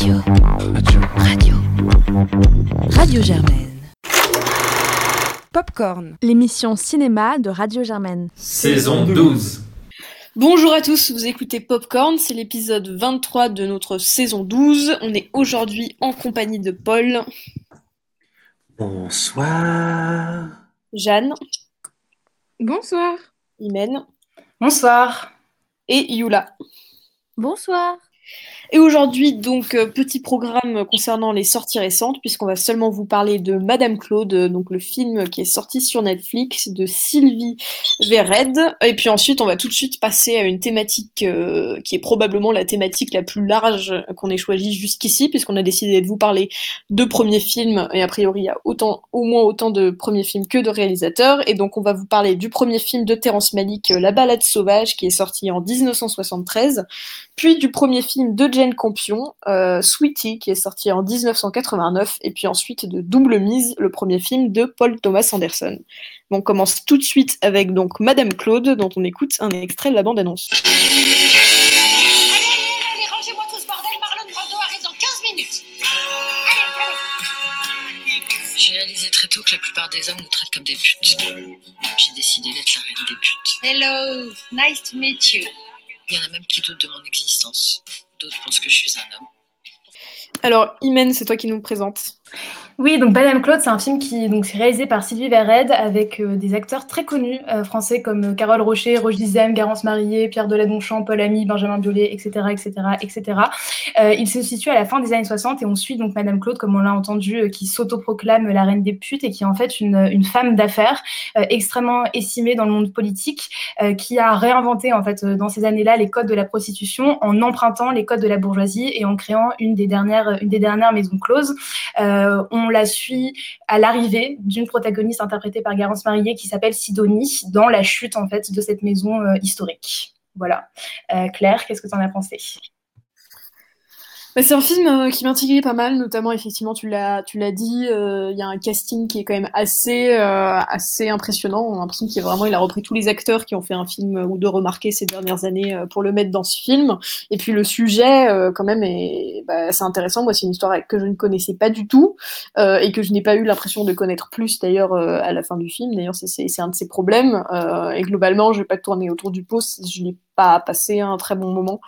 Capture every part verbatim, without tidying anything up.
Radio. Radio. Radio. Radio Germaine. Popcorn, l'émission cinéma de Radio Germaine. Saison douze. Bonjour à tous, vous écoutez Popcorn, c'est l'épisode vingt-trois de notre saison douze. On est aujourd'hui en compagnie de Paul. Bonsoir. Jeanne. Bonsoir. Imen. Bonsoir. Et Yula. Bonsoir. Et aujourd'hui, donc, petit programme concernant les sorties récentes, puisqu'on va seulement vous parler de Madame Claude, donc le film qui est sorti sur Netflix, de Sylvie Verheyde. Et puis ensuite, on va tout de suite passer à une thématique euh, qui est probablement la thématique la plus large qu'on ait choisie jusqu'ici, puisqu'on a décidé de vous parler de premiers films, et a priori, il y a autant, au moins autant de premiers films que de réalisateurs. Et donc, on va vous parler du premier film de Terrence Malick, La Ballade Sauvage, qui est sorti en dix-neuf cent soixante-treize, puis du premier film de Jane Campion, euh, Sweetie, qui est sorti en dix-neuf cent quatre-vingt-neuf, et puis ensuite de Double Mise, le premier film de Paul Thomas Anderson. On commence tout de suite avec donc Madame Claude, dont on écoute un extrait de la bande-annonce. Allez, allez, allez, rangez-moi tout ce bordel, Marlon Brando arrive dans quinze minutes. Allez, allez. J'ai réalisé très tôt que la plupart des hommes nous traitent comme des putes. J'ai décidé d'être la reine des putes. Hello, nice to meet you. Il y en a même qui doutent de mon existence. D'autres pensent que je suis un homme. Alors, Imen, c'est toi qui nous le présentes. Oui, donc Madame Claude, c'est un film qui donc, est réalisé par Sylvie Verheyde avec euh, des acteurs très connus euh, français comme euh, Karole Rocher, Roschdy Zem, Garance Marillier, Pierre Deladonchamp, Paul Ami, Benjamin Biolay, et cetera et cetera et cetera. Euh, il se situe à la fin des années soixante et on suit donc Madame Claude, comme on l'a entendu, euh, qui s'autoproclame la reine des putes et qui est en fait une, une femme d'affaires euh, extrêmement estimée dans le monde politique euh, qui a réinventé en fait euh, dans ces années-là les codes de la prostitution en empruntant les codes de la bourgeoisie et en créant une des dernières, une des dernières maisons closes. Euh, on la suit à l'arrivée d'une protagoniste interprétée par Garance Marillier qui s'appelle Sidonie dans la chute en fait de cette maison euh, historique. Voilà. Euh, Claire, qu'est-ce que tu en as pensé ? Bah, c'est un film euh, qui m'intriguait pas mal, notamment effectivement tu l'as tu l'as dit, il euh, y a un casting qui est quand même assez euh, assez impressionnant. On a l'impression qu'il a vraiment il a repris tous les acteurs qui ont fait un film euh, ou deux remarqués ces dernières années euh, pour le mettre dans ce film. Et puis le sujet euh, quand même est bah, c'est intéressant. Moi c'est une histoire que je ne connaissais pas du tout euh, et que je n'ai pas eu l'impression de connaître plus d'ailleurs euh, à la fin du film. D'ailleurs c'est c'est, c'est un de ses problèmes euh, et globalement je vais pas tourner autour du pot. Je n'ai pas passé un très bon moment.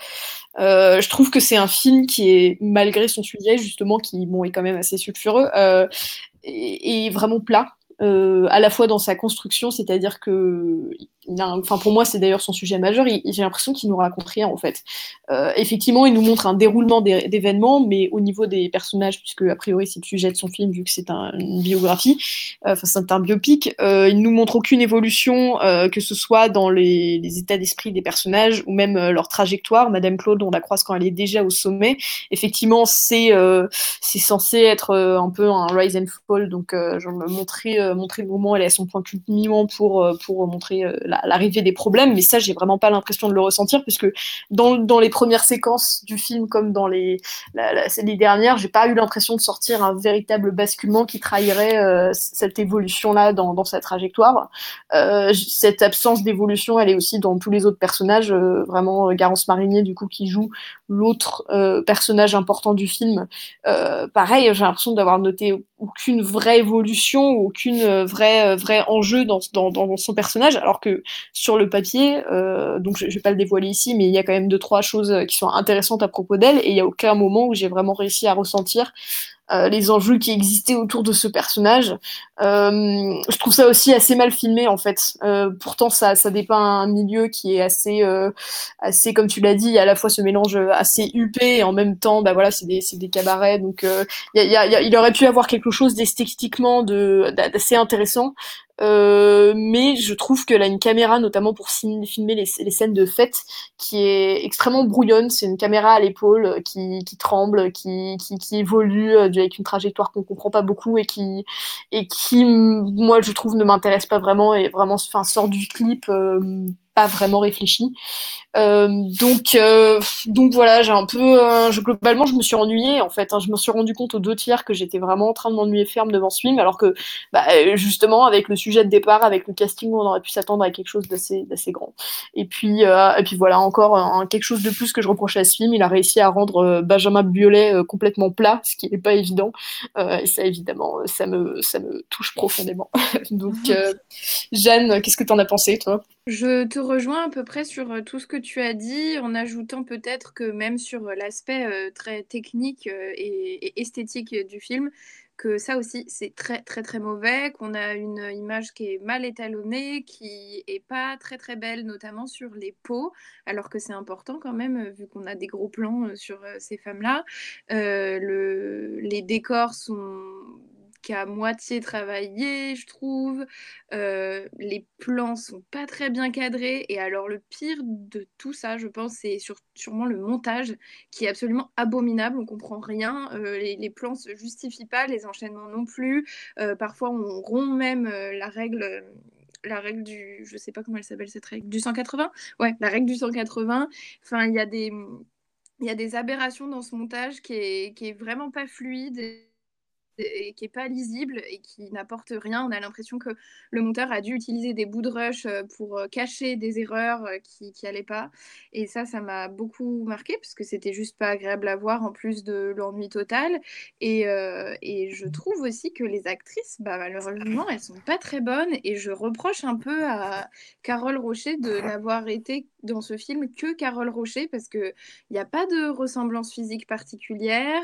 Euh, je trouve que c'est un film qui est, malgré son sujet, justement, qui bon, est quand même assez sulfureux, euh, est, est vraiment plat, euh, à la fois dans sa construction, c'est-à-dire que, il a un, pour moi, c'est d'ailleurs son sujet majeur, il, j'ai l'impression qu'il nous raconte rien, en fait. Euh, effectivement, il nous montre un déroulement d'é- d'événements, mais au niveau des personnages, puisque, a priori, c'est le sujet de son film, vu que c'est un, une biographie, enfin, euh, c'est un biopic, euh, il nous montre aucune évolution, euh, que ce soit dans les, les états d'esprit des personnages, ou même euh, leur trajectoire. Madame Claude, on la croise quand elle est déjà au sommet. Effectivement, c'est, euh, c'est censé être euh, un peu un rise and fall, donc, euh, genre, montrer, euh, montrer le moment, elle est à son point culminant pour, euh, pour montrer euh, l'arrivée des problèmes, mais ça j'ai vraiment pas l'impression de le ressentir, puisque dans, dans les premières séquences du film comme dans les, la, la, les dernières, j'ai pas eu l'impression de sortir un véritable basculement qui trahirait euh, cette évolution-là dans, dans sa trajectoire. Euh, cette absence d'évolution, elle est aussi dans tous les autres personnages, euh, vraiment Garance Marillier du coup qui joue l'autre euh, personnage important du film. Euh, pareil, j'ai l'impression d'avoir noté aucune vraie évolution, aucune vraie vrai enjeu dans, dans, dans son personnage, alors que sur le papier, euh, donc je, je vais pas le dévoiler ici, mais il y a quand même deux trois choses qui sont intéressantes à propos d'elle, et il y a aucun moment où j'ai vraiment réussi à ressentir euh, les enjeux qui existaient autour de ce personnage. Euh, je trouve ça aussi assez mal filmé en fait. Euh, pourtant, ça, ça dépeint un milieu qui est assez, euh, assez comme tu l'as dit, à la fois ce mélange assez huppé et en même temps, bah voilà, c'est des, c'est des cabarets. Donc, il euh, y a, y a, y a, il aurait pu avoir quelque chose d'esthétiquement de, d'assez intéressant. Euh, mais je trouve qu'elle a une caméra notamment pour filmer les, les scènes de fête qui est extrêmement brouillonne. C'est une caméra à l'épaule qui, qui tremble, qui, qui, qui évolue avec une trajectoire qu'on comprend pas beaucoup et qui, et qui moi je trouve ne m'intéresse pas vraiment et vraiment enfin sort du clip euh, pas vraiment réfléchi. Euh, donc, euh, donc voilà, j'ai un peu, euh, je, globalement, je me suis ennuyée en fait. Hein, je me suis rendu compte aux deux tiers que j'étais vraiment en train de m'ennuyer ferme devant ce film, alors que bah, justement, avec le sujet de départ, avec le casting, on aurait pu s'attendre à quelque chose d'assez, d'assez grand. Et puis, euh, et puis voilà, encore hein, quelque chose de plus que je reprochais à ce film. Il a réussi à rendre euh, Benjamin Biolay euh, complètement plat, ce qui n'est pas évident. Euh, et ça, évidemment, ça me, ça me touche profondément. Donc, euh, Jeanne, qu'est-ce que t'en as pensé, toi ? Je te rejoins à peu près sur tout ce que tu as dit, en ajoutant peut-être que même sur l'aspect euh, très technique euh, et, et esthétique du film, que ça aussi c'est très très très mauvais, qu'on a une image qui est mal étalonnée, qui est pas très très belle, notamment sur les peaux, alors que c'est important quand même, vu qu'on a des gros plans euh, sur euh, ces femmes-là. Euh, le, les décors sont... qu'à moitié travaillé, je trouve. Euh, les plans sont pas très bien cadrés. Et alors, le pire de tout ça, je pense, c'est sur, sûrement le montage, qui est absolument abominable. On comprend rien. Euh, les, les plans se justifient pas, les enchaînements non plus. Euh, parfois, on rompt même euh, la règle... la règle du... Je sais pas comment elle s'appelle, cette règle. Du cent quatre-vingts ? Ouais, la règle du cent quatre-vingts. Enfin, il y a des... il y a des aberrations dans ce montage qui est, qui est vraiment pas fluide. Et... et qui n'est pas lisible et qui n'apporte rien. On a l'impression que le monteur a dû utiliser des bouts de rush pour cacher des erreurs qui n'allaient pas. Et ça, ça m'a beaucoup marquée parce que c'était juste pas agréable à voir en plus de l'ennui total. Et, euh, et je trouve aussi que les actrices, bah, malheureusement, elles sont pas très bonnes. Et je reproche un peu à Karole Rocher de n'avoir été dans ce film que Karole Rocher parce qu'il n'y a pas de ressemblance physique particulière.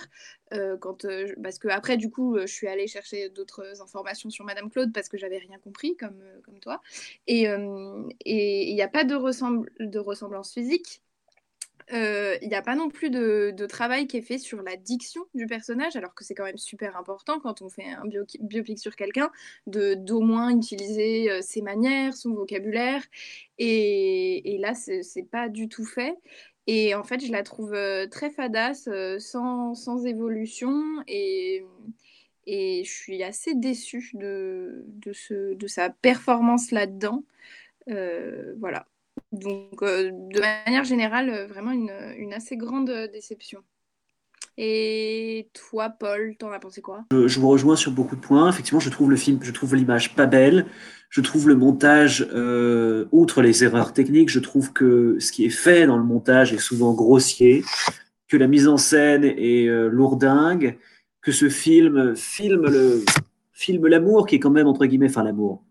Euh, quand, euh, parce que après du coup euh, je suis allée chercher d'autres informations sur Madame Claude parce que j'avais rien compris comme, euh, comme toi et il euh, n'y a pas de, ressembl- de ressemblance physique. Il euh, n'y a pas non plus de, de travail qui est fait sur la diction du personnage, alors que c'est quand même super important quand on fait un bio- biopic sur quelqu'un, de, d'au moins utiliser euh, ses manières, son vocabulaire, et, et là c'est, c'est pas du tout fait. Et en fait, je la trouve très fadasse, sans, sans évolution, et, et je suis assez déçue de, de, ce, de sa performance là-dedans. Euh, voilà. Donc, euh, de manière générale, vraiment une, une assez grande déception. Et toi, Paul, t'en as pensé quoi ? Je, je vous rejoins sur beaucoup de points. Effectivement, je trouve le film, je trouve l'image pas belle. Je trouve le montage, euh, outre les erreurs techniques, je trouve que ce qui est fait dans le montage est souvent grossier, que la mise en scène est euh, lourdingue, que ce film filme le filme l'amour qui est quand même entre guillemets, enfin l'amour.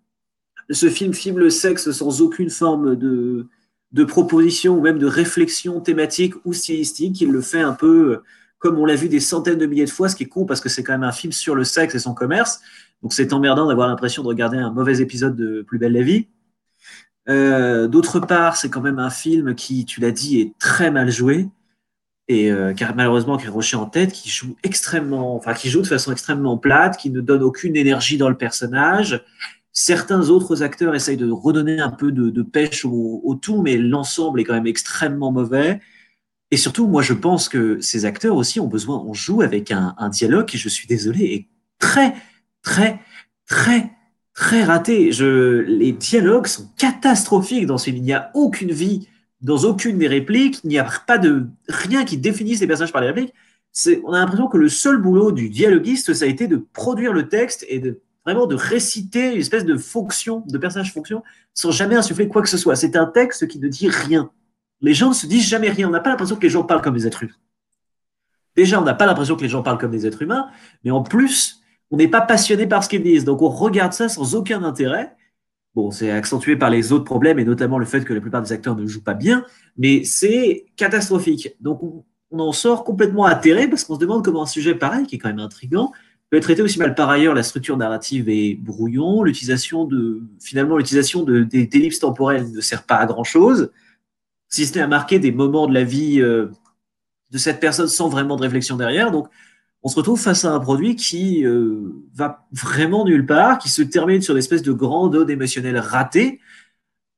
Ce film filme le sexe sans aucune forme de de proposition ou même de réflexion thématique ou stylistique. Il le fait un peu comme on l'a vu des centaines de milliers de fois, ce qui est con parce que c'est quand même un film sur le sexe et son commerce. Donc, c'est emmerdant d'avoir l'impression de regarder un mauvais épisode de Plus belle la vie. Euh, d'autre part, c'est quand même un film qui, tu l'as dit, est très mal joué. Et euh, car malheureusement, qui est Rocher en tête, qui joue extrêmement, enfin, qui joue de façon extrêmement plate, qui ne donne aucune énergie dans le personnage. Certains autres acteurs essayent de redonner un peu de, de pêche au, au tout, mais l'ensemble est quand même extrêmement mauvais. Et surtout, moi, je pense que ces acteurs aussi ont besoin, on joue avec un, un dialogue qui, je suis désolé, est très, très, très, très raté. Je, les dialogues sont catastrophiques dans ce film. Il n'y a aucune vie dans aucune des répliques. Il n'y a pas de rien qui définisse les personnages par les répliques. C'est, on a l'impression que le seul boulot du dialoguiste, ça a été de produire le texte et de vraiment de réciter une espèce de fonction, de personnage-fonction, sans jamais insuffler quoi que ce soit. C'est un texte qui ne dit rien. Les gens ne se disent jamais rien. On n'a pas l'impression que les gens parlent comme des êtres humains. Déjà, on n'a pas l'impression que les gens parlent comme des êtres humains, mais en plus, on n'est pas passionné par ce qu'ils disent. Donc, on regarde ça sans aucun intérêt. Bon, c'est accentué par les autres problèmes, et notamment le fait que la plupart des acteurs ne jouent pas bien, mais c'est catastrophique. Donc, on, on en sort complètement atterré parce qu'on se demande comment un sujet pareil, qui est quand même intriguant, peut être traité aussi mal. Par ailleurs, la structure narrative est brouillon. L'utilisation de, finalement, l'utilisation de, des, des ellipses temporelles ne sert pas à grand-chose, si ce n'est à marquer des moments de la vie euh, de cette personne sans vraiment de réflexion derrière. Donc, on se retrouve face à un produit qui euh, va vraiment nulle part, qui se termine sur une espèce de grande ode émotionnelle ratée,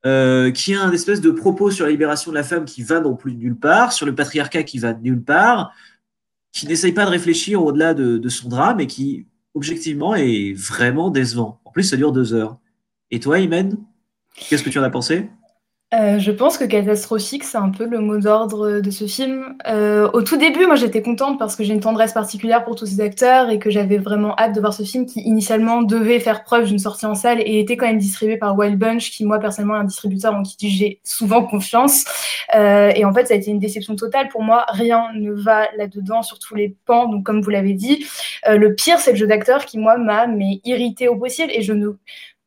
euh, qui a un espèce de propos sur la libération de la femme qui va non plus nulle part, sur le patriarcat qui va nulle part, qui n'essaye pas de réfléchir au-delà de, de son drame et qui, objectivement, est vraiment décevant. En plus, ça dure deux heures. Et toi, Imen, qu'est-ce que tu en as pensé ? Euh, je pense que catastrophique, c'est un peu le mot d'ordre de ce film. Euh, au tout début, moi, j'étais contente parce que j'ai une tendresse particulière pour tous ces acteurs et que j'avais vraiment hâte de voir ce film qui, initialement, devait faire preuve d'une sortie en salle et était quand même distribué par Wild Bunch, qui, moi, personnellement, est un distributeur en qui j'ai souvent confiance. Euh, et en fait, ça a été une déception totale. Pour moi, rien ne va là-dedans, sur tous les pans, donc comme vous l'avez dit. Euh, le pire, c'est le jeu d'acteur qui, moi, m'a mais irritée au possible et je ne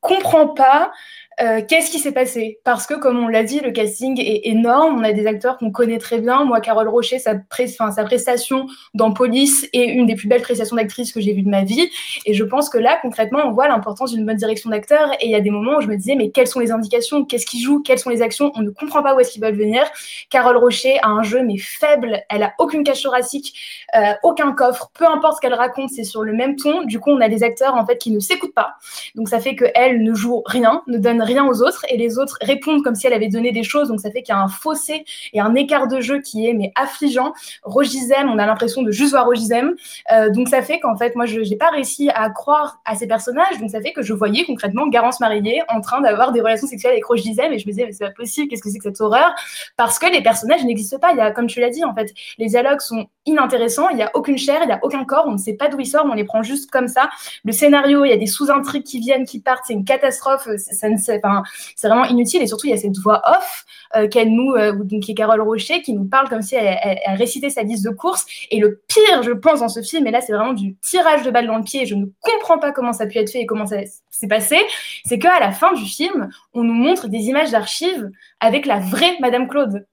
comprends pas Euh, qu'est-ce qui s'est passé ? Parce que, comme on l'a dit, le casting est énorme. On a des acteurs qu'on connaît très bien. Moi, Karole Rocher, sa, pré- sa prestation dans Police est une des plus belles prestations d'actrice que j'ai vues de ma vie. Et je pense que là, concrètement, on voit l'importance d'une bonne direction d'acteur. Et il y a des moments où je me disais, mais quelles sont les indications ? Qu'est-ce qu'ils jouent ? Quelles sont les actions ? On ne comprend pas où est-ce qu'ils veulent venir. Karole Rocher a un jeu, mais faible. Elle n'a aucune cage thoracique, euh, aucun coffre. Peu importe ce qu'elle raconte, c'est sur le même ton. Du coup, on a des acteurs, en fait, qui ne s'écoutent pas. Donc, ça fait qu'elle ne joue rien, ne donne rien aux autres et les autres répondent comme si elle avait donné des choses, donc ça fait qu'il y a un fossé et un écart de jeu qui est mais affligeant. Roschdy Zem, on a l'impression de juste voir Roschdy Zem, euh, donc ça fait qu'en fait moi je n'ai pas réussi à croire à ces personnages, donc ça fait que je voyais concrètement Garance Marillier en train d'avoir des relations sexuelles avec Roschdy Zem et je me disais mais c'est pas possible, qu'est-ce que c'est que cette horreur, parce que les personnages n'existent pas. Il y a, comme tu l'as dit en fait, les dialogues sont inintéressants, il n'y a aucune chair, il n'y a aucun corps, on ne sait pas d'où ils sortent, on les prend juste comme ça. Le scénario, il y a des sous-intrigues qui viennent, qui partent, c'est une catastrophe, ça ne C'est, enfin, c'est vraiment inutile et surtout il y a cette voix off euh, qu'elle nous, euh, donc, qui est Karole Rocher, qui nous parle comme si elle, elle, elle récitait sa liste de courses. Et le pire, je pense, dans ce film, et là c'est vraiment du tirage de balle dans le pied et je ne comprends pas comment ça a pu être fait et comment ça s'est passé, c'est qu'à la fin du film, on nous montre des images d'archives avec la vraie Madame Claude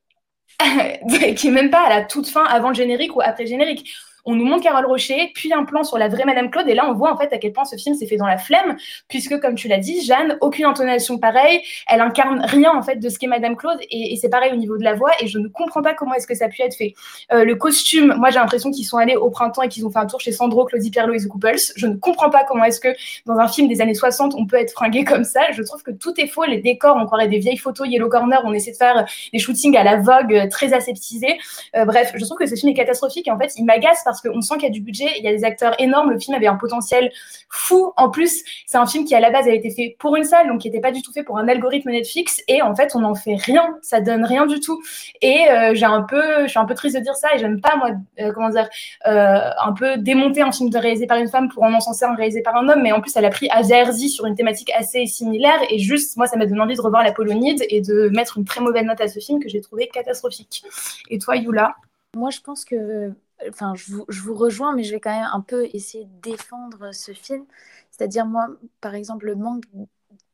qui est même pas à la toute fin, avant le générique ou après le générique. On nous montre Karole Rocher, puis un plan sur la vraie Madame Claude, et là on voit en fait à quel point ce film s'est fait dans la flemme, puisque comme tu l'as dit, Jeanne, aucune intonation pareille, elle incarne rien en fait de ce qu'est Madame Claude, et, et c'est pareil au niveau de la voix, et je ne comprends pas comment est-ce que ça a pu être fait. Euh, le costume, moi j'ai l'impression qu'ils sont allés au printemps et qu'ils ont fait un tour chez Sandro, Claudie Pierlot et The Couples. Je ne comprends pas comment est-ce que dans un film des années soixante on peut être fringué comme ça. Je trouve que tout est faux, les décors, on croirait des vieilles photos Yellow Corner, on essaie de faire des shootings à la Vogue, très aseptisés. Euh, bref, je trouve que ce film est catastrophique et en fait il m'agace parce qu'on sent qu'il y a du budget, il y a des acteurs énormes, le film avait un potentiel fou. En plus, c'est un film qui, à la base, a été fait pour une salle, donc qui n'était pas du tout fait pour un algorithme Netflix, et en fait, on n'en fait rien, ça donne rien du tout. Et euh, j'ai un peu, je suis un peu triste de dire ça, et j'aime pas, moi, euh, comment dire, euh, un peu démonter un film de réalisé par une femme pour en encenser un réalisé par un homme, mais en plus, elle a pris Asia Herzi sur une thématique assez similaire, et juste, moi, ça m'a donné envie de revoir La Polonide et de mettre une très mauvaise note à ce film que j'ai trouvé catastrophique. Et toi, Yula ? Moi, je pense que... Enfin, je vous, je vous rejoins, mais je vais quand même un peu essayer de défendre ce film. C'est-à-dire, moi, par exemple, le manque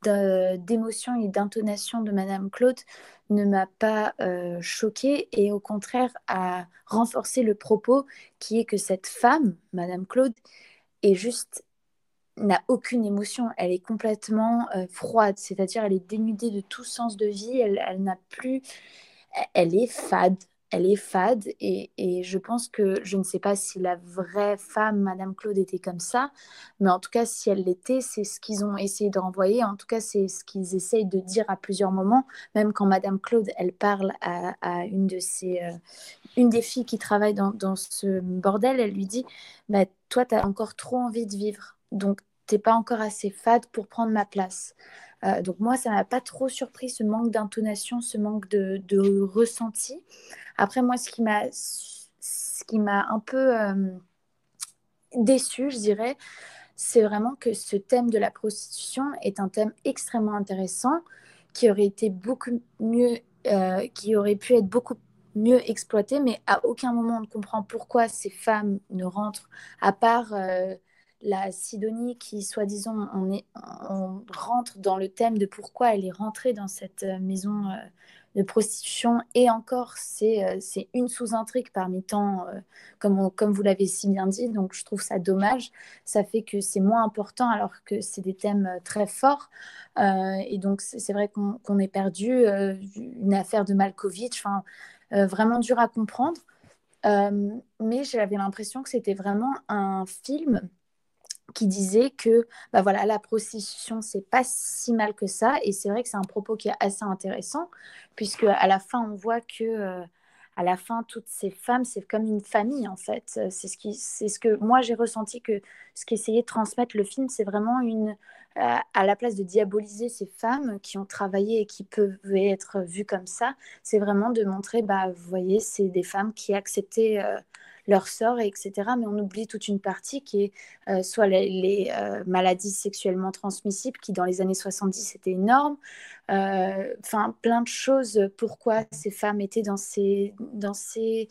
d'émotion et d'intonation de Madame Claude ne m'a pas euh, choquée et au contraire a renforcé le propos qui est que cette femme, Madame Claude, est juste, n'a aucune émotion. Elle est complètement euh, froide, c'est-à-dire elle est dénudée de tout sens de vie, elle, elle n'a plus... Elle est fade. Elle est fade et, et je pense que, je ne sais pas si la vraie femme, Madame Claude, était comme ça, mais en tout cas, si elle l'était, c'est ce qu'ils ont essayé de renvoyer, en tout cas, c'est ce qu'ils essayent de dire à plusieurs moments, même quand Madame Claude, elle parle à, à une de ses, euh, une des filles qui travaille dans, dans ce bordel, elle lui dit bah, « Toi, t'as encore trop envie de vivre, donc t'es pas encore assez fade pour prendre ma place ». Euh, donc moi, ça m'a pas trop surpris, ce manque d'intonation, ce manque de, de ressenti. Après, moi, ce qui m'a, ce qui m'a un peu euh, déçue, je dirais, c'est vraiment que ce thème de la prostitution est un thème extrêmement intéressant qui aurait été beaucoup mieux, euh, qui aurait pu être beaucoup mieux exploité, mais à aucun moment on ne comprend pourquoi ces femmes ne rentrent, à part... Euh, la Sidonie qui, soi-disant, on, est, on rentre dans le thème de pourquoi elle est rentrée dans cette maison de prostitution. Et encore, c'est, c'est une sous-intrigue parmi tant, comme, on, comme vous l'avez si bien dit. Donc, je trouve ça dommage. Ça fait que c'est moins important alors que c'est des thèmes très forts. Euh, et donc, c'est vrai qu'on, qu'on est perdu. Euh, une affaire de Malkovich, enfin, euh, vraiment dur à comprendre. Euh, mais j'avais l'impression que c'était vraiment un film... qui disait que bah voilà, la prostitution, c'est pas si mal que ça. Et c'est vrai que c'est un propos qui est assez intéressant, puisque à la fin, on voit que euh, à la fin, toutes ces femmes, c'est comme une famille, en fait. C'est ce, qui, c'est ce que moi, j'ai ressenti que ce qu'essayait de transmettre le film, c'est vraiment une... Euh, à la place de diaboliser ces femmes qui ont travaillé et qui peuvent être vues comme ça, c'est vraiment de montrer, bah, vous voyez, c'est des femmes qui acceptaient euh, leur sort, et cetera. Mais on oublie toute une partie qui est euh, soit les, les euh, maladies sexuellement transmissibles, qui dans les années soixante-dix, étaient énormes. Enfin, euh, plein de choses. Pourquoi ces femmes étaient dans ces... Dans ces...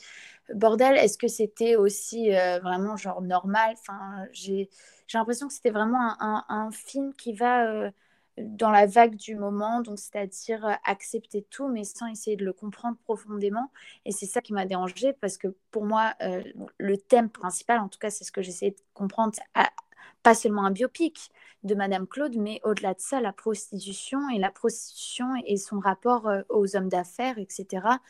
bordel, est-ce que c'était aussi euh, vraiment genre normal? Enfin, j'ai, j'ai l'impression que c'était vraiment un, un, un film qui va euh, dans la vague du moment, donc c'est-à-dire euh, accepter tout, mais sans essayer de le comprendre profondément. Et c'est ça qui m'a dérangée, parce que pour moi, euh, le thème principal, en tout cas, c'est ce que j'essayais de comprendre, à, pas seulement un biopic de Madame Claude, mais au-delà de ça, la prostitution et la prostitution et son rapport euh, aux hommes d'affaires, et cetera.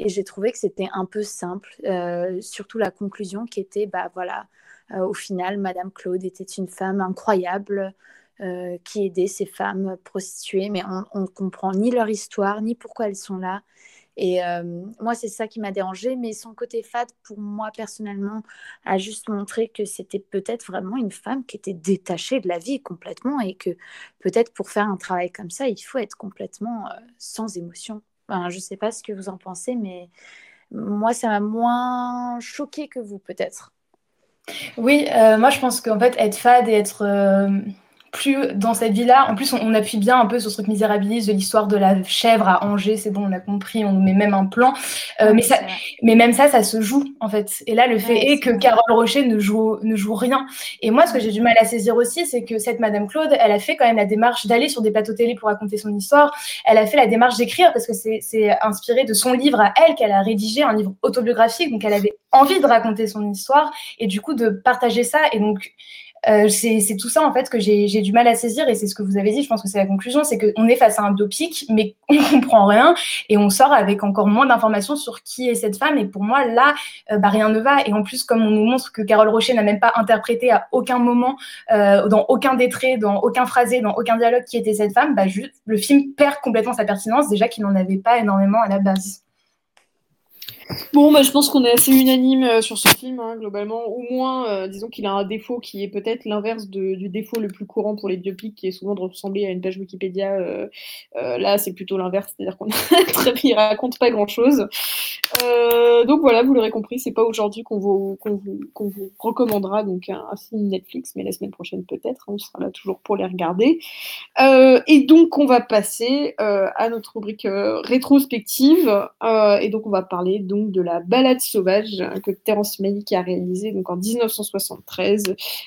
Et j'ai trouvé que c'était un peu simple, euh, surtout la conclusion qui était, bah voilà, euh, au final, Madame Claude était une femme incroyable euh, qui aidait ces femmes prostituées, mais on ne comprend ni leur histoire, ni pourquoi elles sont là. Et euh, moi, c'est ça qui m'a dérangée, mais son côté fade, pour moi, personnellement, a juste montré que c'était peut-être vraiment une femme qui était détachée de la vie complètement, et que peut-être pour faire un travail comme ça, il faut être complètement euh, sans émotion. Enfin, je ne sais pas ce que vous en pensez, mais moi, ça m'a moins choquée que vous, peut-être. Oui, euh, moi, je pense qu'en fait, être fade et être euh, plus dans cette vie-là... En plus, on, on appuie bien un peu sur ce truc misérabiliste de l'histoire de la chèvre à Angers. C'est bon, on a compris, on met même un plan. Euh, oui, mais, ça, mais même ça, ça se joue, en fait. Et là, le fait oui, est que vrai. Karole Rocher ne joue, ne joue rien. Et moi, ce que j'ai du mal à saisir aussi, c'est que cette Madame Claude, elle a fait quand même la démarche d'aller sur des plateaux télé pour raconter son histoire. Elle a fait la démarche d'écrire, parce que c'est, c'est inspiré de son livre à elle, qu'elle a rédigé, un livre autobiographique. Donc, elle avait envie de raconter son histoire et du coup, de partager ça. Et donc... Euh, c'est, c'est tout ça en fait que j'ai, j'ai du mal à saisir, et c'est ce que vous avez dit, je pense que c'est la conclusion, c'est qu'on est face à un biopic mais on comprend rien et on sort avec encore moins d'informations sur qui est cette femme, et pour moi là euh, bah, rien ne va. Et en plus, comme on nous montre que Karole Rocher n'a même pas interprété à aucun moment, euh, dans aucun des traits, dans aucun phrasé, dans aucun dialogue, qui était cette femme, bah, juste, le film perd complètement sa pertinence, déjà qu'il n'en avait pas énormément à la base. Bon, bah, je pense qu'on est assez unanime euh, sur ce film, hein, globalement. Au moins, euh, disons qu'il a un défaut qui est peut-être l'inverse de, du défaut le plus courant pour les biopics, qui est souvent de ressembler à une page Wikipédia. Euh, euh, là, c'est plutôt l'inverse, c'est-à-dire qu'on ne raconte pas grand-chose. Euh, donc voilà, vous l'aurez compris, c'est pas aujourd'hui qu'on vous, qu'on vous, qu'on vous recommandera donc un, un film Netflix, mais la semaine prochaine peut-être, hein, on sera là toujours pour les regarder. Euh, et donc, on va passer euh, à notre rubrique euh, rétrospective, euh, et donc on va parler de Donc de La Ballade Sauvage, que Terrence Malick a réalisé donc en dix-neuf cent soixante-treize,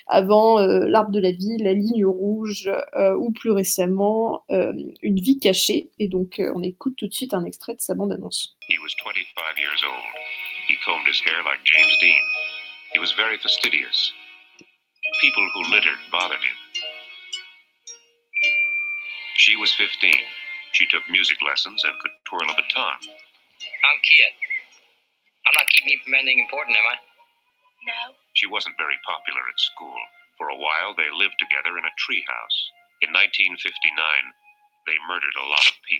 avant euh, L'Arbre de la Vie, La Ligne Rouge, euh, ou plus récemment euh, Une Vie Cachée. Et donc euh, on écoute tout de suite un extrait de sa bande-annonce. He was twenty-five years old. He combed his hair like James Dean. He was very fastidious. People who littered bothered him. She was fifteen. She took music lessons and could twirl a baton. I'm Kid. I'm not keeping you from anything important, am I? No. She wasn't very popular at school. For a while, they lived together in a treehouse. In nineteen fifty-nine, they murdered a lot of people.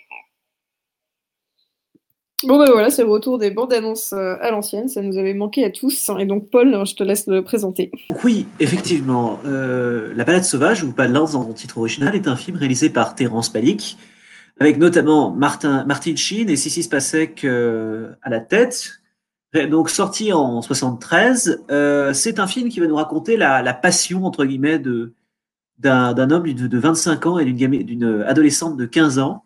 Bon ben voilà, c'est le retour des bandes annonces à l'ancienne, ça nous avait manqué à tous, et donc Paul, je te laisse le présenter. Oui, effectivement, euh, La Ballade Sauvage, ou Badlands dans son titre original, est un film réalisé par Terrence Malick, avec notamment Martin, Martin Sheen et Sissy Spacek euh, à la tête. Donc sorti en soixante-treize, euh, c'est un film qui va nous raconter la, la passion entre guillemets de, d'un, d'un homme de, de vingt-cinq ans et d'une, gamine, d'une adolescente de quinze ans,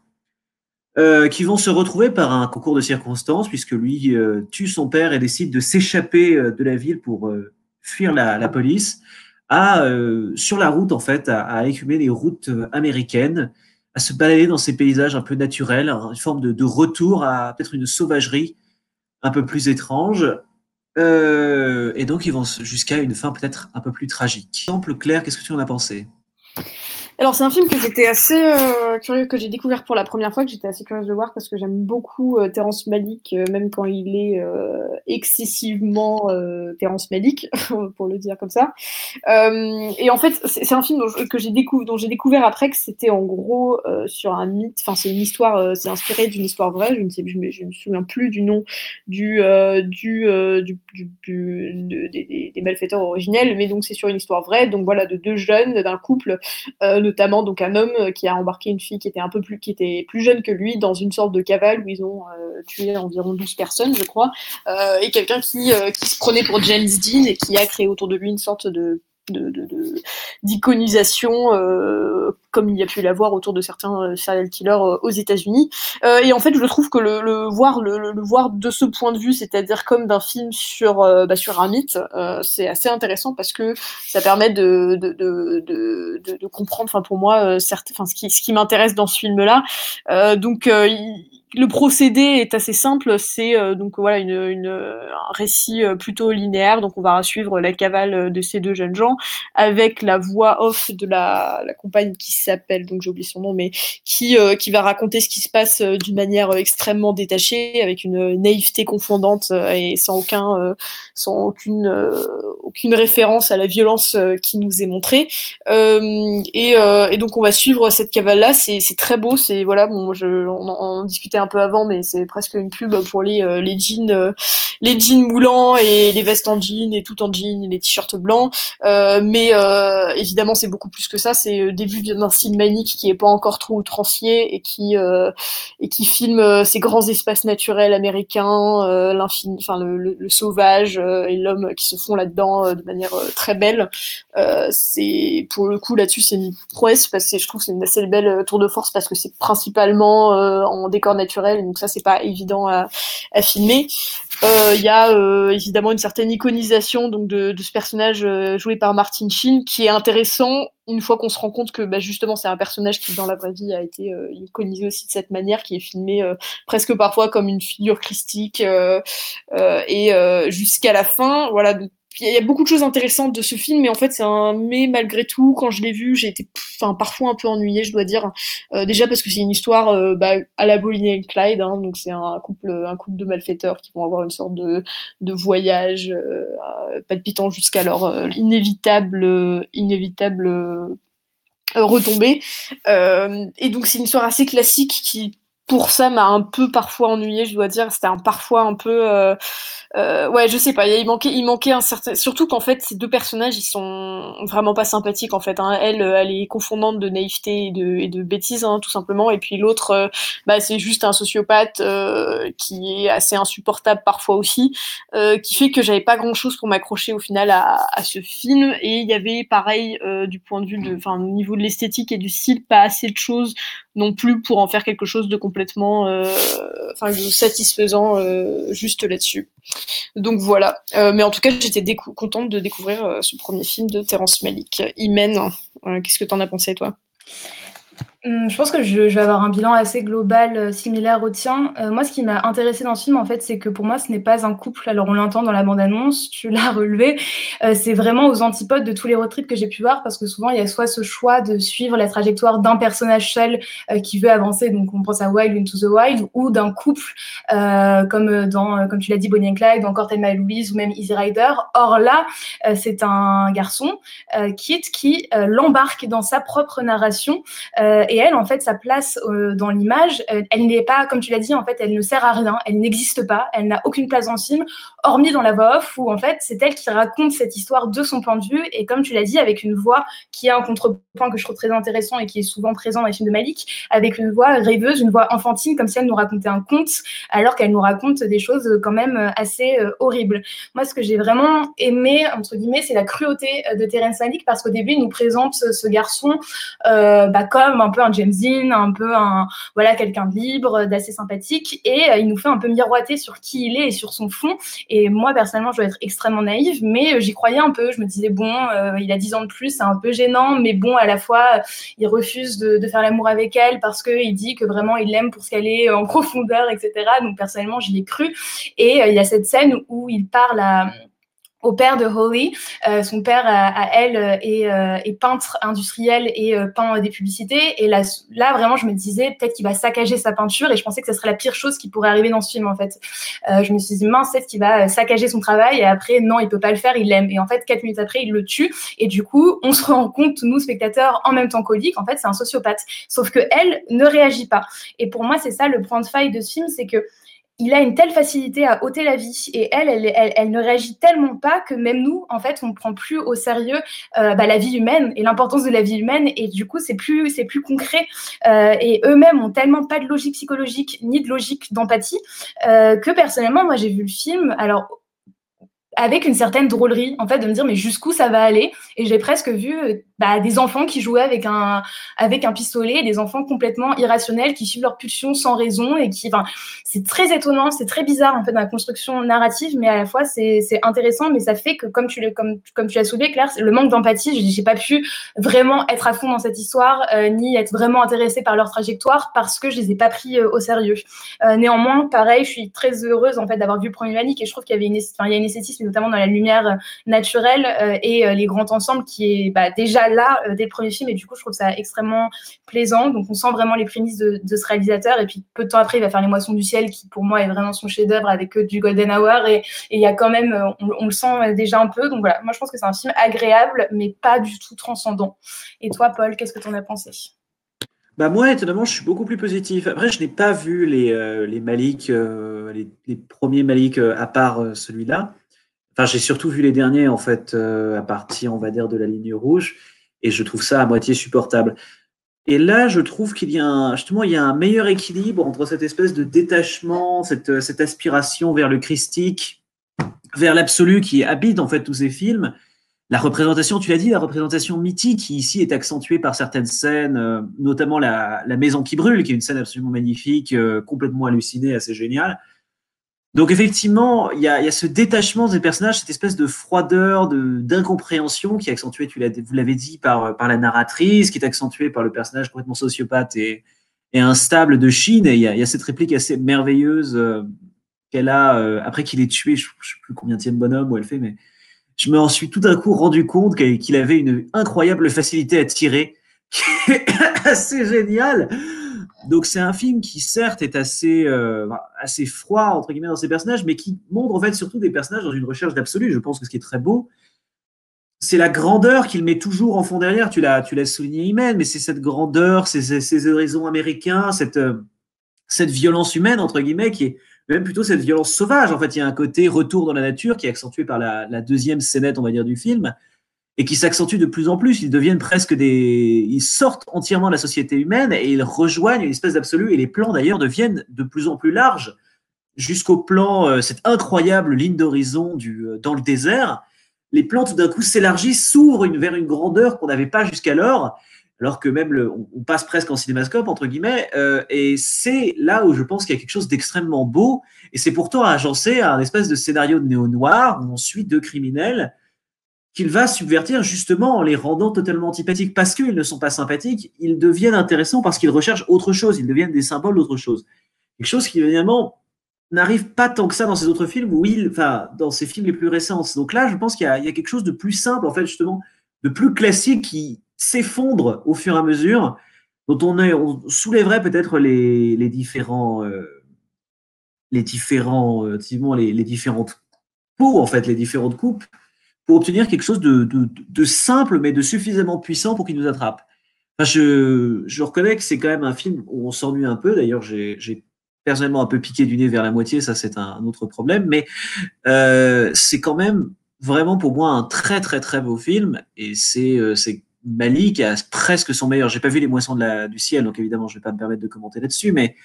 euh, qui vont se retrouver par un concours de circonstances, puisque lui euh, tue son père et décide de s'échapper euh, de la ville pour euh, fuir la, la police, à euh, sur la route en fait, à, à écumer les routes américaines, à se balader dans ces paysages un peu naturels, une forme de, de retour à peut-être une sauvagerie un peu plus étrange, euh, et donc ils vont jusqu'à une fin peut-être un peu plus tragique. Exemple, Claire, qu'est-ce que tu en as pensé ? Alors, c'est un film que j'étais assez euh, curieux, que j'ai découvert pour la première fois, que j'étais assez curieuse de voir parce que j'aime beaucoup euh, Terrence Malick, euh, même quand il est euh, excessivement euh, Terrence Malick, pour le dire comme ça. Euh, et en fait, c'est, c'est un film dont, que j'ai décou- dont j'ai découvert après que c'était en gros euh, sur un mythe, enfin, c'est une histoire, euh, c'est inspiré d'une histoire vraie, je ne sais, je me, je me souviens plus du nom du, euh, du, euh, du, du, du de, des, des malfaiteurs originels, mais donc c'est sur une histoire vraie, donc voilà, de deux jeunes, d'un couple, euh, de notamment donc un homme qui a embarqué une fille qui était un peu plus qui était plus jeune que lui dans une sorte de cavale où ils ont euh, tué environ douze personnes je crois euh, et quelqu'un qui euh, qui se prenait pour James Dean et qui a créé autour de lui une sorte de De, de, de, d'iconisation euh, comme il y a pu l'avoir autour de certains euh, serial killers euh, aux États-Unis euh, et en fait je trouve que le, le voir le, le, le voir de ce point de vue, c'est-à-dire comme d'un film sur euh, bah, sur un mythe, euh, c'est assez intéressant parce que ça permet de de de de, de, de comprendre, enfin pour moi euh, certes, enfin ce qui ce qui m'intéresse dans ce film-là euh, donc euh, il, le procédé est assez simple, c'est euh, donc voilà une, une, un récit plutôt linéaire, donc on va suivre la cavale de ces deux jeunes gens avec la voix off de la, la compagne qui s'appelle, donc j'ai oublié son nom, mais qui euh, qui va raconter ce qui se passe euh, d'une manière extrêmement détachée, avec une naïveté confondante euh, et sans aucun euh, sans aucune euh, aucune référence à la violence euh, qui nous est montrée euh, et euh, et donc on va suivre cette cavale là, c'est c'est très beau, c'est voilà bon je on en discutait un peu avant, mais c'est presque une pub pour les euh, les jeans euh, les jeans moulants et les vestes en jean et tout en jean et les t-shirts blancs euh, mais euh, évidemment c'est beaucoup plus que ça, c'est le début d'un style manique qui est pas encore trop outrancier et qui euh, et qui filme euh, ces grands espaces naturels américains, euh, l'infini, enfin le, le, le sauvage euh, et l'homme qui se font là-dedans euh, de manière euh, très belle euh, c'est pour le coup là-dessus c'est une prouesse parce que je trouve que c'est une assez belle tour de force parce que c'est principalement euh, en décor naturel, donc ça c'est pas évident à, à filmer. Il euh, y a euh, évidemment une certaine iconisation donc de, de ce personnage euh, joué par Martin Sheen qui est intéressant une fois qu'on se rend compte que bah, justement c'est un personnage qui dans la vraie vie a été euh, iconisé aussi de cette manière, qui est filmé euh, presque parfois comme une figure christique euh, euh, et euh, jusqu'à la fin voilà. Donc, il y a beaucoup de choses intéressantes de ce film, mais en fait c'est un mais malgré tout quand je l'ai vu j'ai été enfin parfois un peu ennuyée je dois dire euh, déjà parce que c'est une histoire euh, bah, à la Bonnie and Clyde hein, donc c'est un couple un couple de malfaiteurs qui vont avoir une sorte de de voyage euh, palpitant jusqu'à leur euh, inévitable euh, inévitable euh, retombée euh, et donc c'est une histoire assez classique qui pour ça m'a un peu parfois ennuyée, je dois dire, c'était un parfois un peu euh, euh, ouais, je sais pas, il manquait il manquait un certain, surtout qu'en fait ces deux personnages, ils sont vraiment pas sympathiques en fait hein. Elle elle est confondante de naïveté et de et de bêtise hein, tout simplement, et puis l'autre euh, bah c'est juste un sociopathe euh, qui est assez insupportable parfois aussi euh, qui fait que j'avais pas grand-chose pour m'accrocher au final à à ce film, et il y avait pareil euh, du point de vue de enfin au niveau de l'esthétique et du style, pas assez de choses non plus pour en faire quelque chose de complètement euh, enfin satisfaisant euh, juste là-dessus. Donc voilà, euh, mais en tout cas j'étais décou- contente de découvrir euh, ce premier film de Terrence Malick. Imen, euh, qu'est-ce que t'en as pensé toi? Hum, je pense que je, je vais avoir un bilan assez global, euh, similaire au tien. Euh, moi, ce qui m'a intéressée dans ce film, en fait, c'est que pour moi, ce n'est pas un couple. Alors, on l'entend dans la bande-annonce, tu l'as relevé. Euh, c'est vraiment aux antipodes de tous les road trips que j'ai pu voir, parce que souvent, il y a soit ce choix de suivre la trajectoire d'un personnage seul euh, qui veut avancer, donc on pense à Wild Into the Wild, ou d'un couple, euh, comme dans, euh, comme tu l'as dit, Bonnie and Clyde, ou encore Thelma et Louise, ou même Easy Rider. Or là, euh, c'est un garçon, euh, Kit, qui euh, l'embarque dans sa propre narration. Euh, et elle, en fait, sa place euh, dans l'image, euh, elle n'est pas, comme tu l'as dit, en fait, elle ne sert à rien, elle n'existe pas, elle n'a aucune place dans le film, hormis dans la voix off, où en fait, c'est elle qui raconte cette histoire de son point de vue, et comme tu l'as dit, avec une voix qui a un contrepoint que je trouve très intéressant et qui est souvent présent dans les films de Malick, avec une voix rêveuse, une voix enfantine, comme si elle nous racontait un conte, alors qu'elle nous raconte des choses quand même assez euh, horribles. Moi, ce que j'ai vraiment aimé, entre guillemets, c'est la cruauté de Terrence Malick, parce qu'au début, il nous présente ce garçon euh, bah, comme un peu un James Dean, un peu un voilà quelqu'un de libre, d'assez sympathique, et euh, il nous fait un peu miroiter sur qui il est et sur son fond. Et moi personnellement, je dois être extrêmement naïve, mais euh, j'y croyais un peu. Je me disais bon, euh, il a dix ans de plus, c'est un peu gênant, mais bon, à la fois, euh, il refuse de, de faire l'amour avec elle parce que il dit que vraiment il l'aime pour ce qu'elle est en profondeur, et cetera. Donc personnellement, j'y ai cru. Et euh, il y a cette scène où il parle à au père de Holly. Euh, son père, à, à elle, est, euh, est peintre industriel et euh, peint des publicités. Et là, là, vraiment, je me disais, peut-être qu'il va saccager sa peinture. Et je pensais que ça serait la pire chose qui pourrait arriver dans ce film, en fait. Euh, je me suis dit, mince, peut-être qu'il va saccager son travail. Et après, non, il peut pas le faire, il l'aime. Et en fait, quatre minutes après, il le tue. Et du coup, on se rend compte, nous, spectateurs, en même temps qu'Holly, qu'en fait, c'est un sociopathe. Sauf que elle ne réagit pas. Et pour moi, c'est ça le point de faille de ce film, c'est que il a une telle facilité à ôter la vie et elle, elle, elle, elle ne réagit tellement pas que même nous, en fait, on ne prend plus au sérieux euh, bah, la vie humaine et l'importance de la vie humaine et du coup, c'est plus, c'est plus concret euh, et eux-mêmes ont tellement pas de logique psychologique ni de logique d'empathie euh, que personnellement, moi, j'ai vu le film, alors avec une certaine drôlerie, en fait, de me dire mais jusqu'où ça va aller. Et j'ai presque vu bah, des enfants qui jouaient avec un avec un pistolet, des enfants complètement irrationnels qui suivent leurs pulsions sans raison et qui, enfin, c'est très étonnant, c'est très bizarre en fait dans la construction narrative, mais à la fois c'est c'est intéressant, mais ça fait que comme tu le comme comme tu l'as soulevé, Claire, le manque d'empathie, j'ai, j'ai pas pu vraiment être à fond dans cette histoire euh, ni être vraiment intéressée par leur trajectoire parce que je les ai pas pris euh, au sérieux. Euh, néanmoins, pareil, je suis très heureuse en fait d'avoir vu le premier Malick et je trouve qu'il y avait une enfin il y a une esthétisme notamment dans la lumière naturelle euh, et euh, les grands ensembles qui est bah, déjà là euh, dès le premier film et du coup je trouve ça extrêmement plaisant, donc on sent vraiment les prémices de, de ce réalisateur et puis peu de temps après il va faire Les Moissons du Ciel qui pour moi est vraiment son chef-d'œuvre avec euh, du Golden Hour et il y a quand même, euh, on, on le sent déjà un peu, donc voilà, moi je pense que c'est un film agréable mais pas du tout transcendant. Et toi Paul, qu'est-ce que t'en as pensé ? Bah moi, étonnamment, je suis beaucoup plus positif. Après, je n'ai pas vu les, euh, les Malick, euh, les, les premiers Malick euh, à part euh, celui-là. Enfin, j'ai surtout vu les derniers, en fait, euh, à partir, on va dire, de la ligne rouge, et je trouve ça à moitié supportable. Et là, je trouve qu'il y a un, justement, il y a un meilleur équilibre entre cette espèce de détachement, cette, cette aspiration vers le christique, vers l'absolu qui habite, en fait, tous ces films. La représentation, tu l'as dit, la représentation mythique, qui ici est accentuée par certaines scènes, euh, notamment la, la maison qui brûle, qui est une scène absolument magnifique, euh, complètement hallucinée, assez géniale. Donc, effectivement, il y, y a ce détachement des personnages, cette espèce de froideur, de, d'incompréhension qui est accentuée, tu l'as, vous l'avez dit, par, par la narratrice, qui est accentuée par le personnage complètement sociopathe et, et instable de Sheen. Et il y, y a cette réplique assez merveilleuse euh, qu'elle a, euh, après qu'il ait tué, je ne sais plus combien tienne bonhomme où elle fait, mais je m'en suis tout d'un coup rendu compte qu'il avait une incroyable facilité à tirer, qui est assez géniale. Donc, c'est un film qui, certes, est assez, euh, assez froid, entre guillemets, dans ses personnages, mais qui montre, en fait, surtout des personnages dans une recherche d'absolu. Je pense que ce qui est très beau, c'est la grandeur qu'il met toujours en fond derrière. Tu l'as, tu l'as souligné, Imen, mais c'est cette grandeur, ces, ces, ces horizons américains, cette, euh, cette violence humaine, entre guillemets, qui est même plutôt cette violence sauvage. En fait, il y a un côté retour dans la nature qui est accentué par la, la deuxième scénette, on va dire, du film, et qui s'accentuent de plus en plus, ils deviennent presque des... Ils sortent entièrement de la société humaine et ils rejoignent une espèce d'absolu. Et les plans, d'ailleurs, deviennent de plus en plus larges, jusqu'au plan, euh, cette incroyable ligne d'horizon du, euh, dans le désert. Les plans, tout d'un coup, s'élargissent, s'ouvrent une, vers une grandeur qu'on n'avait pas jusqu'alors, alors que même, le, on, on passe presque en cinémascope, entre guillemets. Euh, et c'est là où je pense qu'il y a quelque chose d'extrêmement beau. Et c'est pourtant agencé à un espèce de scénario de néo-noir, où on suit deux criminels, qu'il va subvertir justement en les rendant totalement antipathiques. Parce qu'ils ne sont pas sympathiques, ils deviennent intéressants parce qu'ils recherchent autre chose, ils deviennent des symboles d'autre chose. Quelque chose qui, évidemment, n'arrive pas tant que ça dans ces autres films, où il, enfin, dans ces films les plus récents. Donc là, je pense qu'il y a, il y a quelque chose de plus simple, en fait, justement, de plus classique qui s'effondre au fur et à mesure, dont on, est, on soulèverait peut-être les, les différents... Euh, les différents... Euh, les, les différentes peaux, en fait, les différentes coupes, pour obtenir quelque chose de, de, de simple, mais de suffisamment puissant pour qu'il nous attrape. Enfin, je, je reconnais que c'est quand même un film où on s'ennuie un peu. D'ailleurs, j'ai, j'ai personnellement un peu piqué du nez vers la moitié, ça c'est un, un autre problème, mais euh, c'est quand même vraiment pour moi un très très très beau film, et c'est, euh, c'est Malick qui a presque son meilleur. J'ai pas vu Les Moissons de la, du Ciel, donc évidemment je vais pas me permettre de commenter là-dessus, mais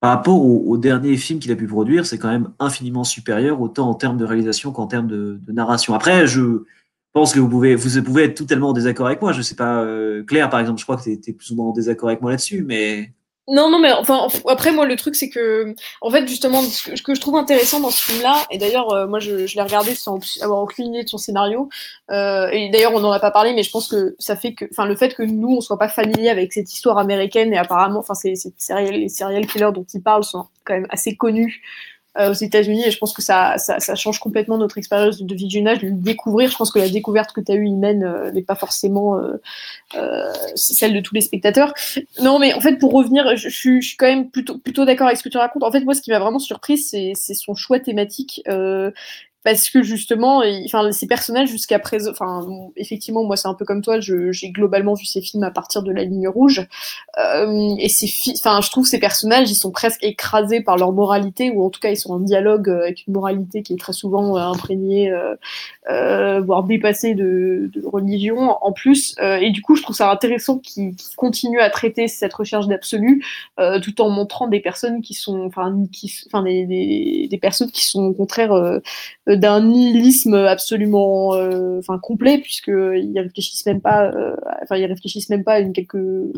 par rapport au, au dernier film qu'il a pu produire, c'est quand même infiniment supérieur, autant en termes de réalisation qu'en termes de, de narration. Après, je pense que vous pouvez, vous pouvez être totalement en désaccord avec moi. Je ne sais pas, euh, Claire, par exemple, je crois que tu étais plus ou moins en désaccord avec moi là-dessus, mais... Non, non, mais enfin, après, moi, le truc, c'est que, en fait, justement, ce que je trouve intéressant dans ce film-là, et d'ailleurs, euh, moi, je, je l'ai regardé sans avoir aucune idée de son scénario, euh, et d'ailleurs, on n'en a pas parlé, mais je pense que ça fait que, enfin, le fait que nous, on soit pas familier avec cette histoire américaine, et apparemment, enfin, c'est, c'est, les serial killers dont ils parlent sont quand même assez connus, euh, aux États-Unis, et je pense que ça, ça, ça change complètement notre expérience de visionnage, de le découvrir. Je pense que la découverte que tu as eue, Imen, euh, n'est pas forcément euh, euh, celle de tous les spectateurs. Non, mais en fait, pour revenir, je, je, je suis quand même plutôt, plutôt d'accord avec ce que tu racontes. En fait, moi, ce qui m'a vraiment surprise, c'est, c'est son choix thématique. Euh, Parce que justement, il, enfin, ces personnages jusqu'à présent, enfin, bon, effectivement, moi c'est un peu comme toi, je, j'ai globalement vu ces films à partir de La Ligne Rouge, euh, et ces, fi- enfin, je trouve ces personnages, ils sont presque écrasés par leur moralité, ou en tout cas ils sont en dialogue avec une moralité qui est très souvent euh, imprégnée, euh, euh, voire dépassée de, de religion en plus. Euh, et du coup, je trouve ça intéressant qu'ils, qu'ils continuent à traiter cette recherche d'absolu, euh, tout en montrant des personnes qui sont, enfin, qui, enfin, des, des, des personnes qui sont au contraire euh, d'un nihilisme absolument euh, enfin complet, puisque ils réfléchissent même pas euh, enfin ils réfléchissent même pas à une quelque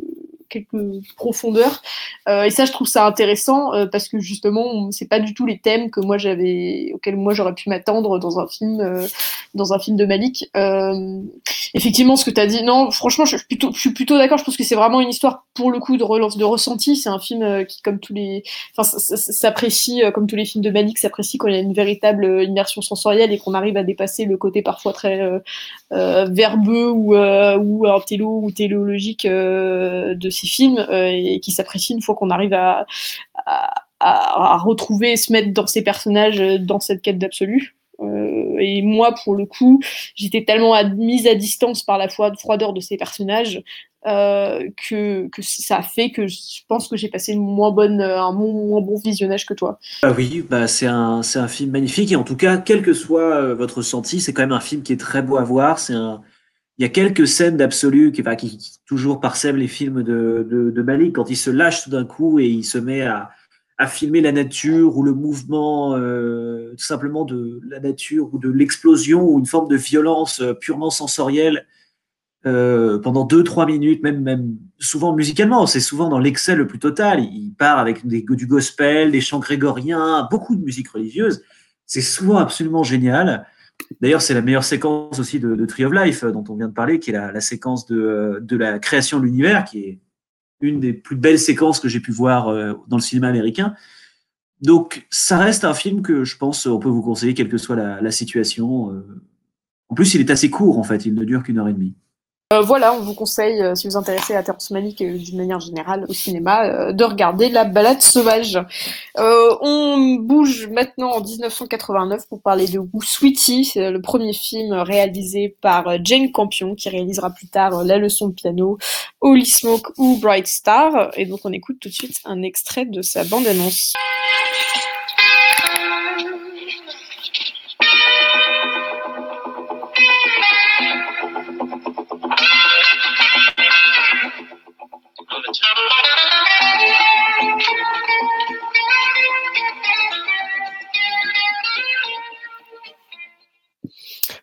quelques profondeurs, euh, et ça je trouve ça intéressant, euh, parce que justement c'est pas du tout les thèmes que moi j'avais auxquels moi j'aurais pu m'attendre dans un film euh, dans un film de Malick. Euh, effectivement, ce que t'as dit, non, franchement je suis plutôt je suis plutôt d'accord. Je pense que c'est vraiment une histoire pour le coup de relance de ressenti. C'est un film qui, comme tous les, enfin, s'apprécie comme tous les films de Malick, s'apprécie quand il y a une véritable immersion sensorielle et qu'on arrive à dépasser le côté parfois très euh, euh, verbeux ou euh, ou un télo ou téléologique euh, de ces films, euh, et qui s'apprécient une fois qu'on arrive à, à, à, à retrouver, se mettre dans ces personnages, dans cette quête d'absolu. Euh, et moi, pour le coup, j'étais tellement ad- mise à distance par la froide, froideur de ces personnages euh, que, que ça a fait que je pense que j'ai passé une moins bonne, un moins, moins bon visionnage que toi. Ah oui, bah c'est un, c'est un film magnifique, et en tout cas, quel que soit votre ressenti, c'est quand même un film qui est très beau à voir. C'est un... Il y a quelques scènes d'absolu qui, enfin, qui, qui toujours parsèment les films de, de, de Malick, quand il se lâche tout d'un coup et il se met à, à filmer la nature ou le mouvement, euh, tout simplement de la nature ou de l'explosion, ou une forme de violence purement sensorielle euh, pendant deux, trois minutes, même, même souvent musicalement. C'est souvent dans l'excès le plus total. Il part avec des, du gospel, des chants grégoriens, beaucoup de musique religieuse. C'est souvent absolument génial. D'ailleurs, c'est la meilleure séquence aussi de, de Tree of Life, dont on vient de parler, qui est la, la séquence de, de la création de l'univers, qui est une des plus belles séquences que j'ai pu voir dans le cinéma américain. Donc, ça reste un film que je pense on peut vous conseiller, quelle que soit la, la situation. En plus, il est assez court, en fait, il ne dure qu'une heure et demie. Euh, voilà, on vous conseille, euh, si vous vous intéressez à Terrence Malick et euh, d'une manière générale au cinéma, euh, de regarder La Ballade Sauvage. Euh, on bouge maintenant en dix-neuf cent quatre-vingt-neuf pour parler de Sweetie. C'est le premier film réalisé par euh, Jane Campion, qui réalisera plus tard euh, La Leçon de Piano, Holy Smoke ou Bright Star. Et donc on écoute tout de suite un extrait de sa bande-annonce.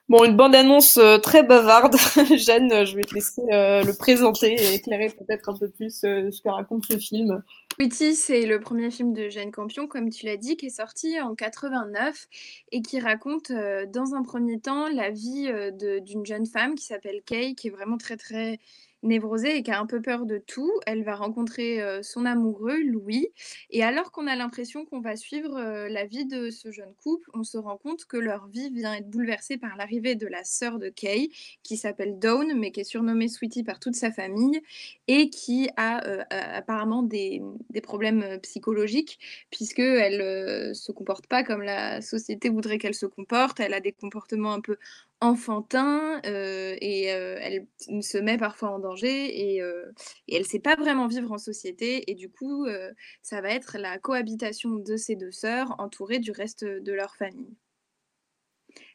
Bon, une bande-annonce très bavarde. Jeanne, je vais te laisser euh, le présenter et éclairer peut-être un peu plus euh, ce que raconte ce film. Sweetie, c'est le premier film de Jane Campion, comme tu l'as dit, qui est sorti en quatre-vingt-neuf et qui raconte euh, dans un premier temps la vie euh, de, d'une jeune femme qui s'appelle Kay, qui est vraiment très très névrosée et qui a un peu peur de tout. Elle va rencontrer euh, son amoureux, Louis, et alors qu'on a l'impression qu'on va suivre euh, la vie de ce jeune couple, on se rend compte que leur vie vient être bouleversée par l'arrivée de la sœur de Kay, qui s'appelle Dawn, mais qui est surnommée Sweetie par toute sa famille, et qui a euh, apparemment des, des problèmes psychologiques, puisqu'elle ne euh, se comporte pas comme la société voudrait qu'elle se comporte. Elle a des comportements un peu enfantin euh, et euh, elle se met parfois en danger et, euh, et elle ne sait pas vraiment vivre en société, et du coup euh, ça va être la cohabitation de ces deux sœurs entourées du reste de leur famille.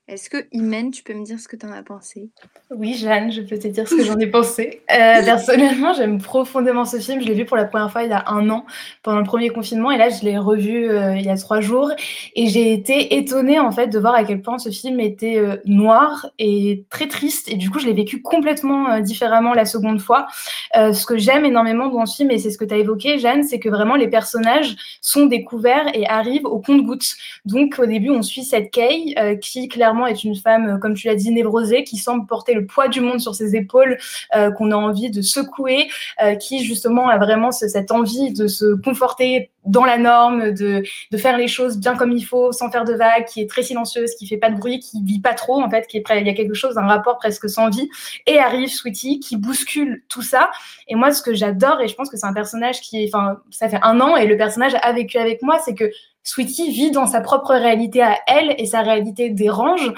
Est-ce que, Imen, tu peux me dire ce que tu en as pensé ? Oui, Jeanne, je peux te dire ce que j'en ai pensé. Euh, personnellement, j'aime profondément ce film. Je l'ai vu pour la première fois il y a un an, pendant le premier confinement. Et là, je l'ai revu euh, il y a trois jours. Et j'ai été étonnée, en fait, de voir à quel point ce film était euh, noir et très triste. Et du coup, je l'ai vécu complètement euh, différemment la seconde fois. Euh, ce que j'aime énormément dans ce film, et c'est ce que tu as évoqué, Jeanne, c'est que vraiment, les personnages sont découverts et arrivent au compte-gouttes. Donc, au début, on suit cette Kay euh, qui, clairement, clairement est une femme, comme tu l'as dit, névrosée, qui semble porter le poids du monde sur ses épaules, euh, qu'on a envie de secouer, euh, qui justement a vraiment ce, cette envie de se conforter dans la norme, de, de faire les choses bien comme il faut, sans faire de vagues, qui est très silencieuse, qui fait pas de bruit, qui vit pas trop, en fait, qui est, il y a quelque chose, un rapport presque sans vie. Et arrive Sweetie, qui bouscule tout ça. Et moi, ce que j'adore, et je pense que c'est un personnage qui, enfin, ça fait un an, et le personnage a vécu avec moi, c'est que Sweetie vit dans sa propre réalité à elle, et sa réalité dérange.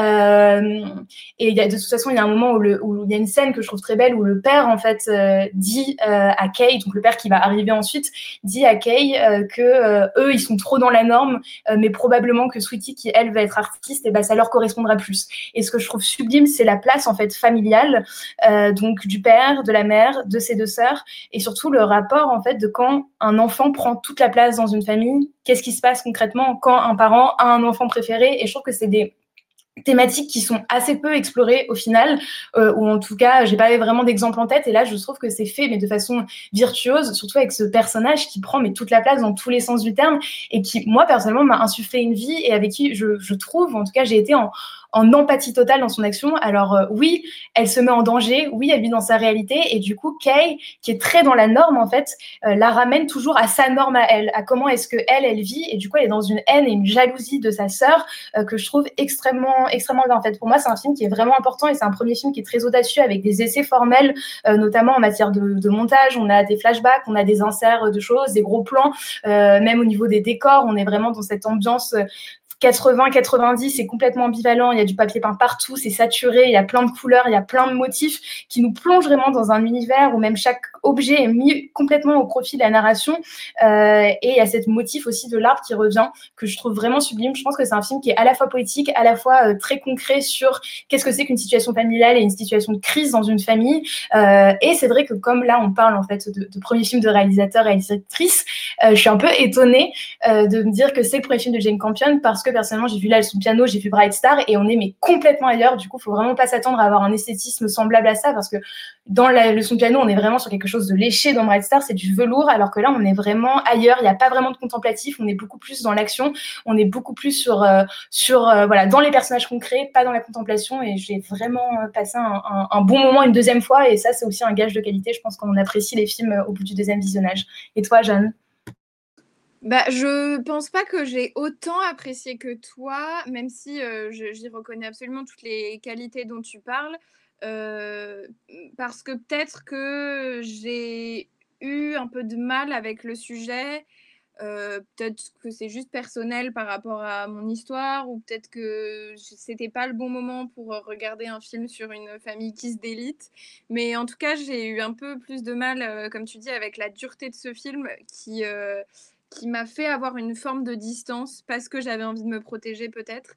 Euh, et y a, de toute façon, il y a un moment où il y a une scène que je trouve très belle où le père, en fait, euh, dit euh, à Kay, donc le père qui va arriver ensuite, dit à Kay euh, que euh, eux, ils sont trop dans la norme, euh, mais probablement que Sweetie, qui elle va être artiste, et ben ça leur correspondra plus. Et ce que je trouve sublime, c'est la place en fait familiale, euh, donc du père, de la mère, de ses deux sœurs, et surtout le rapport en fait de quand un enfant prend toute la place dans une famille. Qu'est-ce qui se passe concrètement quand un parent a un enfant préféré? Et je trouve que c'est des thématiques qui sont assez peu explorées au final, euh, ou en tout cas, j'ai pas vraiment d'exemple en tête. Et là, je trouve que c'est fait, mais de façon virtuose, surtout avec ce personnage qui prend mais toute la place dans tous les sens du terme, et qui, moi, personnellement, m'a insufflé une vie, et avec qui je, je trouve, en tout cas, j'ai été en... en empathie totale dans son action. Alors euh, oui, elle se met en danger, oui, elle vit dans sa réalité, et du coup, Kay, qui est très dans la norme, en fait, euh, la ramène toujours à sa norme à elle, à comment est-ce que elle, elle vit, et du coup, elle est dans une haine et une jalousie de sa sœur euh, que je trouve extrêmement, extrêmement bien. En fait, pour moi, c'est un film qui est vraiment important, et c'est un premier film qui est très audacieux, avec des essais formels, euh, notamment en matière de, de montage. On a des flashbacks, on a des inserts de choses, des gros plans, euh, même au niveau des décors, on est vraiment dans cette ambiance euh, quatre-vingts quatre-vingt-dix, c'est complètement ambivalent, il y a du papier peint partout, c'est saturé, il y a plein de couleurs, il y a plein de motifs qui nous plongent vraiment dans un univers où même chaque objet est mis complètement au profit de la narration, euh, et il y a ce motif aussi de l'arbre qui revient, que je trouve vraiment sublime. Je pense que c'est un film qui est à la fois poétique, à la fois euh, très concret sur qu'est-ce que c'est qu'une situation familiale et une situation de crise dans une famille, euh, et c'est vrai que comme là on parle en fait de, de premier film de réalisateur et réalisatrice, euh, je suis un peu étonnée euh, de me dire que c'est le premier film de Jane Campion, parce que personnellement, j'ai vu La Leçon de Piano, j'ai vu Bright Star, et on est mais complètement ailleurs. Du coup, faut vraiment pas s'attendre à avoir un esthétisme semblable à ça, parce que dans La Leçon de Piano, on est vraiment sur quelque chose de léché. Dans Bright Star, c'est du velours, alors que là, on est vraiment ailleurs. Il n'y a pas vraiment de contemplatif. On est beaucoup plus dans l'action. On est beaucoup plus sur, euh, sur euh, voilà, dans les personnages concrets, pas dans la contemplation. Et j'ai vraiment passé un, un, un bon moment une deuxième fois. Et ça, c'est aussi un gage de qualité, je pense, quand on apprécie les films au bout du deuxième visionnage. Et toi, Jeanne ? Bah, je pense pas que j'ai autant apprécié que toi, même si euh, je, j'y reconnais absolument toutes les qualités dont tu parles, euh, parce que peut-être que j'ai eu un peu de mal avec le sujet, euh, peut-être que c'est juste personnel par rapport à mon histoire, ou peut-être que c'était pas le bon moment pour regarder un film sur une famille qui se délite, mais en tout cas j'ai eu un peu plus de mal, euh, comme tu dis, avec la dureté de ce film qui... Euh, qui m'a fait avoir une forme de distance parce que j'avais envie de me protéger peut-être.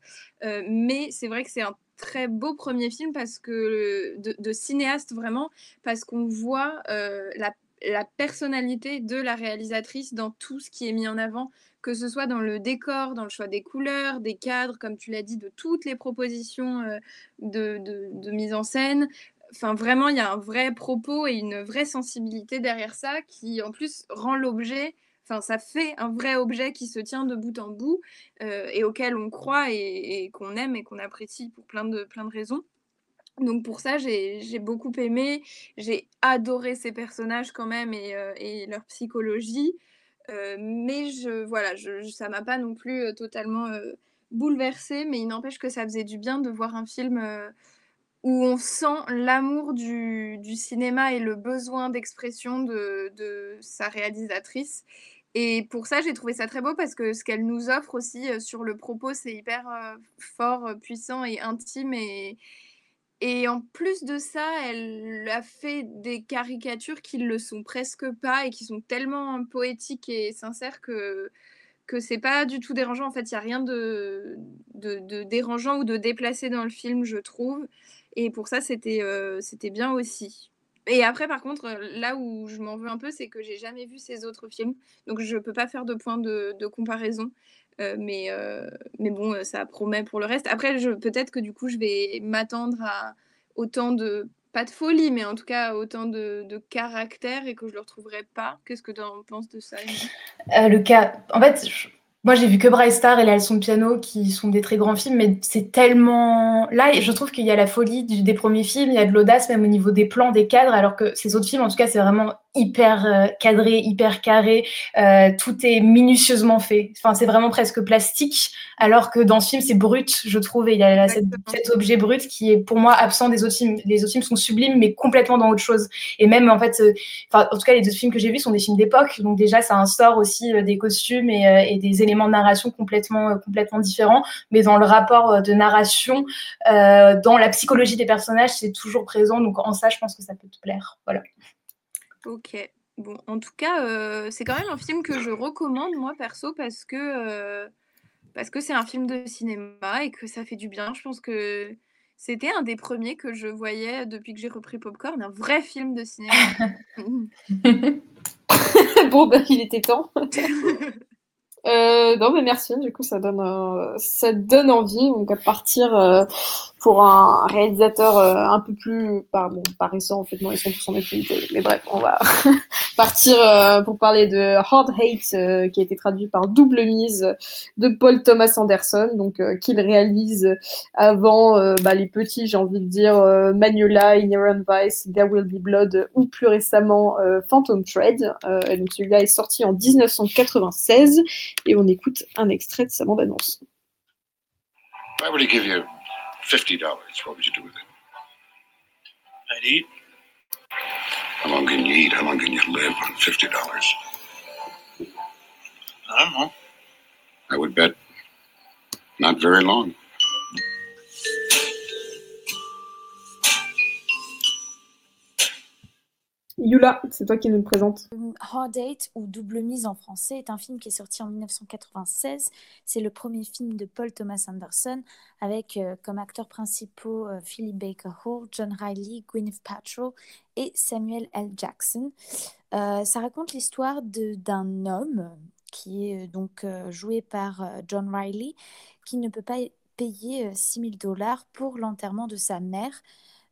Euh, mais c'est vrai que c'est un très beau premier film parce que de, de cinéaste vraiment, parce qu'on voit euh, la, la personnalité de la réalisatrice dans tout ce qui est mis en avant, que ce soit dans le décor, dans le choix des couleurs, des cadres, comme tu l'as dit, de toutes les propositions euh, de, de, de mise en scène. Enfin, vraiment, il y a un vrai propos et une vraie sensibilité derrière ça qui, en plus, rend l'objet... Enfin, ça fait un vrai objet qui se tient de bout en bout euh, et auquel on croit et, et qu'on aime et qu'on apprécie pour plein de, plein de raisons. Donc pour ça, j'ai, j'ai beaucoup aimé, j'ai adoré ces personnages quand même et, euh, et leur psychologie. Euh, mais je, voilà, je, ça m'a pas non plus totalement euh, bouleversée, mais il n'empêche que ça faisait du bien de voir un film... Euh, où on sent l'amour du, du cinéma et le besoin d'expression de, de sa réalisatrice. Et pour ça, j'ai trouvé ça très beau parce que ce qu'elle nous offre aussi sur le propos, c'est hyper fort, puissant et intime. Et, et en plus de ça, elle a fait des caricatures qui ne le sont presque pas et qui sont tellement poétiques et sincères que... que c'est pas du tout dérangeant, en fait, il n'y a rien de, de, de dérangeant ou de déplacé dans le film, je trouve, et pour ça, c'était, euh, c'était bien aussi. Et après, par contre, là où je m'en veux un peu, c'est que j'ai jamais vu ces autres films, donc je peux pas faire de point de, de comparaison, euh, mais, euh, mais bon, ça promet pour le reste. Après, je, peut-être que du coup, je vais m'attendre à autant de, pas de folie, mais en tout cas autant de, de caractère et que je le retrouverai pas. Qu'est-ce que tu en penses de ça, Emma ? euh, Le cas, en fait, je... Moi, j'ai vu que Bright Star et La Leçon de Piano, qui sont des très grands films, mais c'est tellement... Là, je trouve qu'il y a la folie du, des premiers films, il y a de l'audace, même au niveau des plans, des cadres, alors que ces autres films, en tout cas, c'est vraiment hyper euh, cadré, hyper carré, euh, tout est minutieusement fait. Enfin, c'est vraiment presque plastique, alors que dans ce film, c'est brut, je trouve, et il y a cette, cet objet brut qui est, pour moi, absent des autres films. Les autres films sont sublimes, mais complètement dans autre chose. Et même, en fait, euh, enfin, en tout cas, les deux films que j'ai vus sont des films d'époque, donc déjà, ça instaure aussi euh, des costumes et, euh, et des éléments de narration complètement, euh, complètement différents, mais dans le rapport de narration, euh, dans la psychologie des personnages, c'est toujours présent, donc en ça, je pense que ça peut te plaire, voilà. Ok, bon, en tout cas, euh, c'est quand même un film que je recommande, moi, perso, parce que, euh, parce que c'est un film de cinéma et que ça fait du bien. Je pense que c'était un des premiers que je voyais depuis que j'ai repris Popcorn, un vrai film de cinéma. Bon, ben, il était temps. Euh, non, mais merci, du coup, ça donne, euh, ça donne envie, donc à partir... Euh... pour un réalisateur euh, un peu plus par, bon, par récent en fait, non, ils sont tous en activité, mais bref, on va partir euh, pour parler de Hard Hate euh, qui a été traduit par Double Mise de Paul Thomas Anderson, donc euh, qu'il réalise avant euh, bah, les petits, j'ai envie de dire euh, Magnolia, Inherent Vice, There Will Be Blood ou plus récemment euh, Phantom Thread, euh, et donc celui-là est sorti en dix-neuf cent quatre-vingt-seize et on écoute un extrait de sa bande-annonce. I will give you fifty dollars. What would you do with it? I'd eat. How long can you eat? How long can you live on fifty dollars? I don't know. I would bet not very long. Yula, c'est toi qui nous le présente. Hard Date, ou Double Mise en français, est un film qui est sorti en dix-neuf cent quatre-vingt-seize. C'est le premier film de Paul Thomas Anderson, avec euh, comme acteurs principaux euh, Philip Baker Hall, John Riley, Gwyneth Paltrow et Samuel L. Jackson. Euh, ça raconte l'histoire de, d'un homme qui est donc euh, joué par euh, John Riley, qui ne peut pas payer euh, six mille dollars pour l'enterrement de sa mère.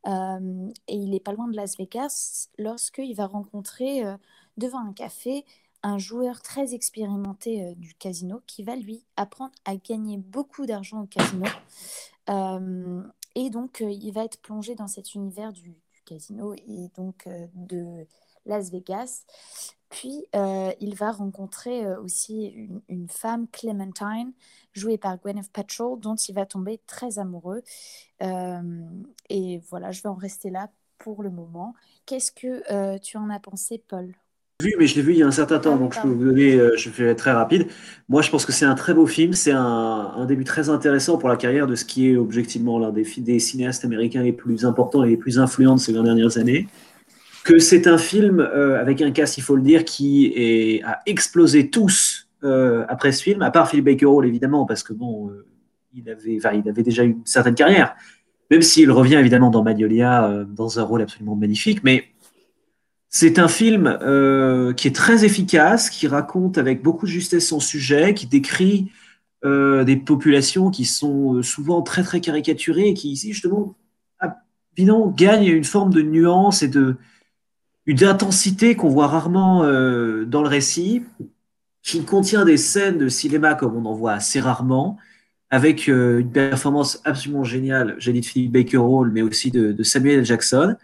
Euh, et il n'est pas loin de Las Vegas lorsqu'il va rencontrer euh, devant un café un joueur très expérimenté euh, du casino qui va lui apprendre à gagner beaucoup d'argent au casino. Euh, et donc, euh, il va être plongé dans cet univers du, du casino et donc euh, de Las Vegas. Puis, euh, il va rencontrer euh, aussi une, une femme, Clementine, jouée par Gwyneth Paltrow, dont il va tomber très amoureux. Euh, et voilà, je vais en rester là pour le moment. Qu'est-ce que euh, tu en as pensé, Paul ? Oui, mais je l'ai vu il y a un certain temps, donc je peux vous donner, euh, je vais être très rapide. Moi, je pense que c'est un très beau film, c'est un, un début très intéressant pour la carrière de ce qui est objectivement l'un des, des cinéastes américains les plus importants et les plus influents de ces vingt dernières années. Que c'est un film euh, avec un cast, il faut le dire, qui est, a explosé tous euh, après ce film, à part Philip Baker Hall évidemment, parce que bon, euh, il avait, enfin, il avait déjà une certaine carrière, même s'il revient évidemment dans Magnolia euh, dans un rôle absolument magnifique. Mais c'est un film euh, qui est très efficace, qui raconte avec beaucoup de justesse son sujet, qui décrit euh, des populations qui sont souvent très très caricaturées et qui ici justement, à Pinon, gagnent une forme de nuance et de une intensité qu'on voit rarement euh, dans le récit, qui contient des scènes de cinéma comme on en voit assez rarement, avec euh, une performance absolument géniale, j'ai dit de Philip Baker Hall, mais aussi de, de Samuel L. Jackson.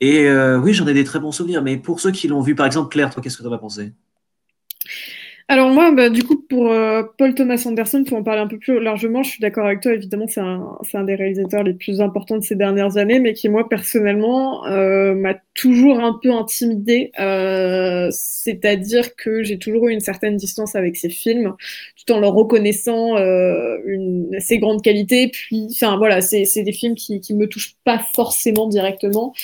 Et euh, oui, j'en ai des très bons souvenirs, mais pour ceux qui l'ont vu, par exemple, Claire, toi, qu'est-ce que tu en as pensé ? Alors moi, bah, du coup, pour euh, Paul Thomas Anderson, pour en parler un peu plus largement, je suis d'accord avec toi, évidemment, c'est un, c'est un des réalisateurs les plus importants de ces dernières années, mais qui, moi, personnellement, euh, m'a toujours un peu intimidée, euh, c'est-à-dire que j'ai toujours eu une certaine distance avec ses films, tout en leur reconnaissant euh, une assez grande qualité, puis, enfin, voilà, c'est, c'est des films qui, qui me touchent pas forcément directement,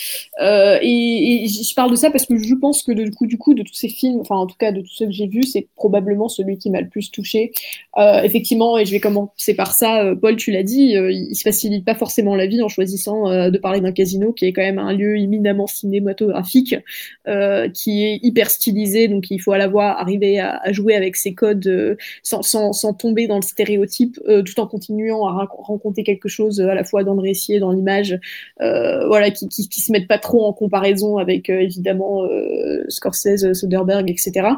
euh, et, et je parle de ça parce que je pense que, du coup, du coup, de tous ces films, enfin, en tout cas, de tous ceux que j'ai vus, c'est probablement celui qui m'a le plus touchée. Euh, effectivement, et je vais commencer par ça, euh, Paul, tu l'as dit, euh, il ne se facilite pas forcément la vie en choisissant euh, de parler d'un casino qui est quand même un lieu éminemment cinématographique, euh, qui est hyper stylisé, donc il faut à la fois arriver à, à jouer avec ses codes euh, sans, sans, sans tomber dans le stéréotype, euh, tout en continuant à rac- raconter quelque chose euh, à la fois dans le récit et dans l'image, euh, voilà, qui ne se mettent pas trop en comparaison avec, euh, évidemment, euh, Scorsese, Soderbergh, et cetera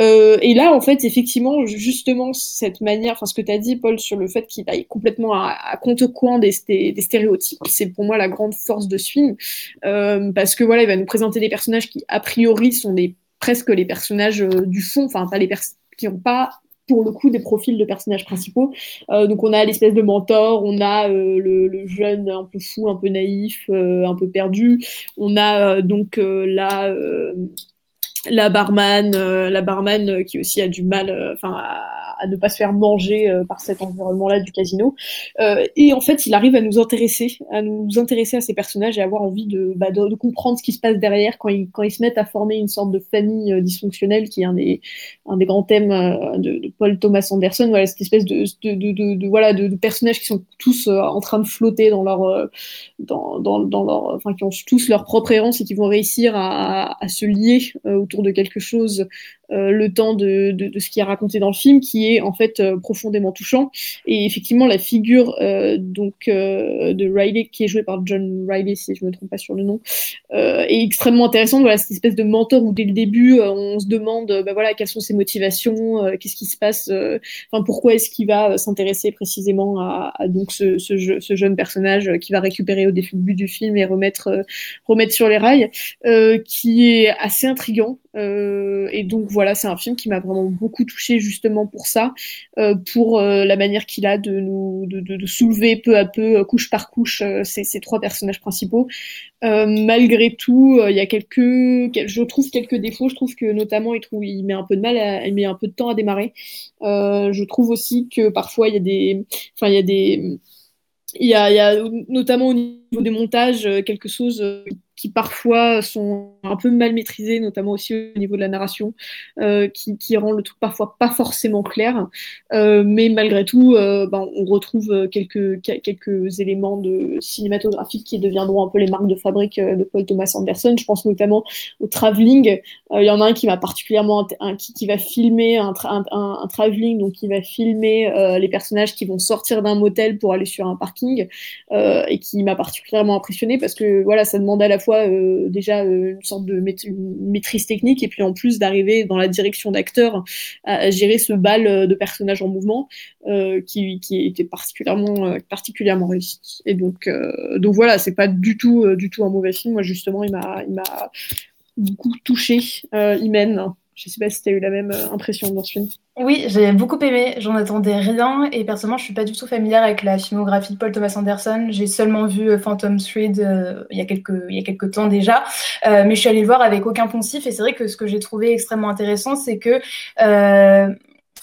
Euh, et là, en fait, effectivement, justement, cette manière, enfin, ce que tu as dit, Paul, sur le fait qu'il aille complètement à, à contre-coin des, sté- des stéréotypes, c'est pour moi la grande force de ce film, euh, parce que voilà, il va nous présenter des personnages qui, a priori, sont des, presque les personnages euh, du fond, enfin, pas les personnages qui n'ont pas, pour le coup, des profils de personnages principaux. Euh, donc, on a l'espèce de mentor, on a euh, le, le jeune un peu fou, un peu naïf, euh, un peu perdu, on a euh, donc euh, la... Euh, La barman, euh, la barman euh, qui aussi a du mal euh, à, à ne pas se faire manger euh, par cet environnement-là du casino. Euh, et en fait, il arrive à nous intéresser, à nous intéresser à ces personnages et avoir envie de, bah, de, de comprendre ce qui se passe derrière quand ils, quand ils se mettent à former une sorte de famille euh, dysfonctionnelle, qui est un des, un des grands thèmes euh, de, de Paul Thomas Anderson. Voilà, cette espèce de, de, de, de, de, voilà, de, de personnages qui sont tous euh, en train de flotter dans leur... Euh, dans, dans, dans leur enfin, qui ont tous leur propre errance et qui vont réussir à, à, à se lier euh, autour de quelque chose, euh, le temps de, de, de ce qui est raconté dans le film, qui est en fait euh, profondément touchant. Et effectivement, la figure euh, donc euh, de Riley, qui est jouée par John Riley, si je ne me trompe pas sur le nom, euh, est extrêmement intéressante. Voilà, cette espèce de mentor où dès le début, euh, on se demande bah, voilà, quelles sont ses motivations, euh, qu'est-ce qui se passe, euh, pourquoi est-ce qu'il va s'intéresser précisément à, à donc ce, ce, jeu, ce jeune personnage qui va récupérer au début du film et remettre, euh, remettre sur les rails, euh, qui est assez intriguant. Euh, et donc voilà, c'est un film qui m'a vraiment beaucoup touchée justement pour ça, euh, pour euh, la manière qu'il a de nous de, de, de soulever peu à peu, euh, couche par couche, euh, ces, ces trois personnages principaux. Euh, malgré tout, euh, il y a quelques, quelques, je trouve quelques défauts. Je trouve que notamment il, trouve, il met un peu de mal, à, il met un peu de temps à démarrer. Euh, je trouve aussi que parfois il y a des, enfin il y a des Il y, a, il y a notamment au niveau des montages quelque chose qui parfois sont un peu mal maîtrisés, notamment aussi au niveau de la narration, euh, qui, qui rend le truc parfois pas forcément clair. Euh, mais malgré tout, euh, ben, on retrouve quelques, quelques éléments de cinématographiques qui deviendront un peu les marques de fabrique de Paul Thomas Anderson. Je pense notamment au travelling. Euh, il y en a un qui m'a particulièrement un, qui, qui va filmer un, tra- un, un, un travelling, donc qui va filmer euh, les personnages qui vont sortir d'un motel pour aller sur un parc. Euh, et qui m'a particulièrement impressionnée parce que voilà, ça demande à la fois euh, déjà euh, une sorte de maît- une maîtrise technique et puis en plus d'arriver dans la direction d'acteur à, à gérer ce bal de personnages en mouvement euh, qui, qui était particulièrement, euh, particulièrement réussi. Et donc, euh, donc voilà, c'est pas du tout, euh, du tout un mauvais film. Moi justement, il m'a, il m'a beaucoup touchée, euh, Imen. Je ne sais pas si tu as eu la même impression dans ce film. Oui, j'ai beaucoup aimé, j'en attendais rien et personnellement je ne suis pas du tout familière avec la filmographie de Paul Thomas Anderson. J'ai seulement vu Phantom Thread euh, il y a quelques, il y a quelques temps déjà, euh, mais je suis allée le voir avec aucun poncif et c'est vrai que ce que j'ai trouvé extrêmement intéressant, c'est que... Euh,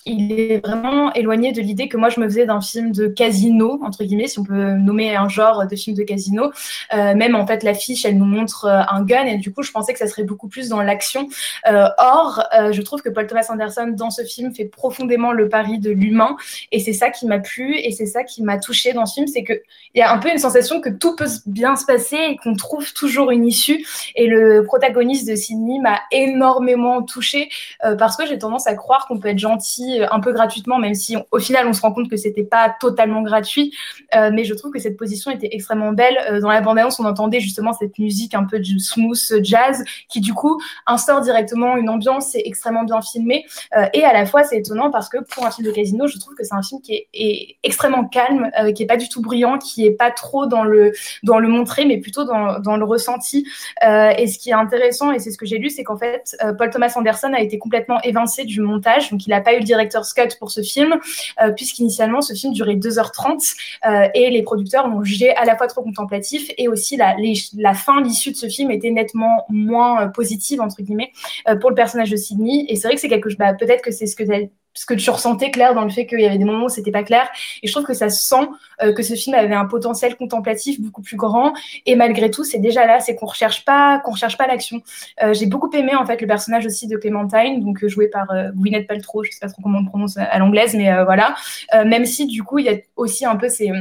il est vraiment éloigné de l'idée que moi je me faisais d'un film de casino, entre guillemets, si on peut nommer un genre de film de casino. Euh, même en fait, l'affiche, elle nous montre euh, un gun et du coup, je pensais que ça serait beaucoup plus dans l'action. Euh, or, euh, je trouve que Paul Thomas Anderson, dans ce film, fait profondément le pari de l'humain et c'est ça qui m'a plu et c'est ça qui m'a touchée dans ce film. C'est qu'il y a un peu une sensation que tout peut bien se passer et qu'on trouve toujours une issue. Et le protagoniste de Sydney m'a énormément touchée euh, parce que j'ai tendance à croire qu'on peut être gentil un peu gratuitement, même si on, au final on se rend compte que c'était pas totalement gratuit, euh, mais je trouve que cette position était extrêmement belle. Euh, dans la bande-annonce, on entendait justement cette musique un peu du smooth jazz qui du coup instaure directement une ambiance, c'est extrêmement bien filmé euh, et à la fois c'est étonnant parce que pour un film de casino, je trouve que c'est un film qui est, est extrêmement calme, euh, qui est pas du tout brillant, qui est pas trop dans le dans le montrer, mais plutôt dans, dans le ressenti. Euh, et ce qui est intéressant et c'est ce que j'ai lu, c'est qu'en fait euh, Paul Thomas Anderson a été complètement évincé du montage, donc il a pas eu le direct cut pour ce film, euh, puisqu'initialement ce film durait deux heures trente euh, et les producteurs l'ont jugé à la fois trop contemplatif et aussi la, les, la fin, l'issue de ce film était nettement moins euh, positive entre guillemets euh, pour le personnage de Sydney. Et c'est vrai que c'est quelque chose, bah, peut-être que c'est ce que t'as ce que tu ressentais, Claire, dans le fait qu'il y avait des moments où c'était pas clair. Et je trouve que ça sent euh, que ce film avait un potentiel contemplatif beaucoup plus grand. Et malgré tout, c'est déjà là, c'est qu'on recherche pas, qu'on recherche pas l'action. Euh, j'ai beaucoup aimé en fait le personnage aussi de Clémentine, donc euh, joué par euh, Gwyneth Paltrow. Je sais pas trop comment on le prononce à l'anglaise, mais euh, voilà. Euh, même si du coup, il y a aussi un peu ces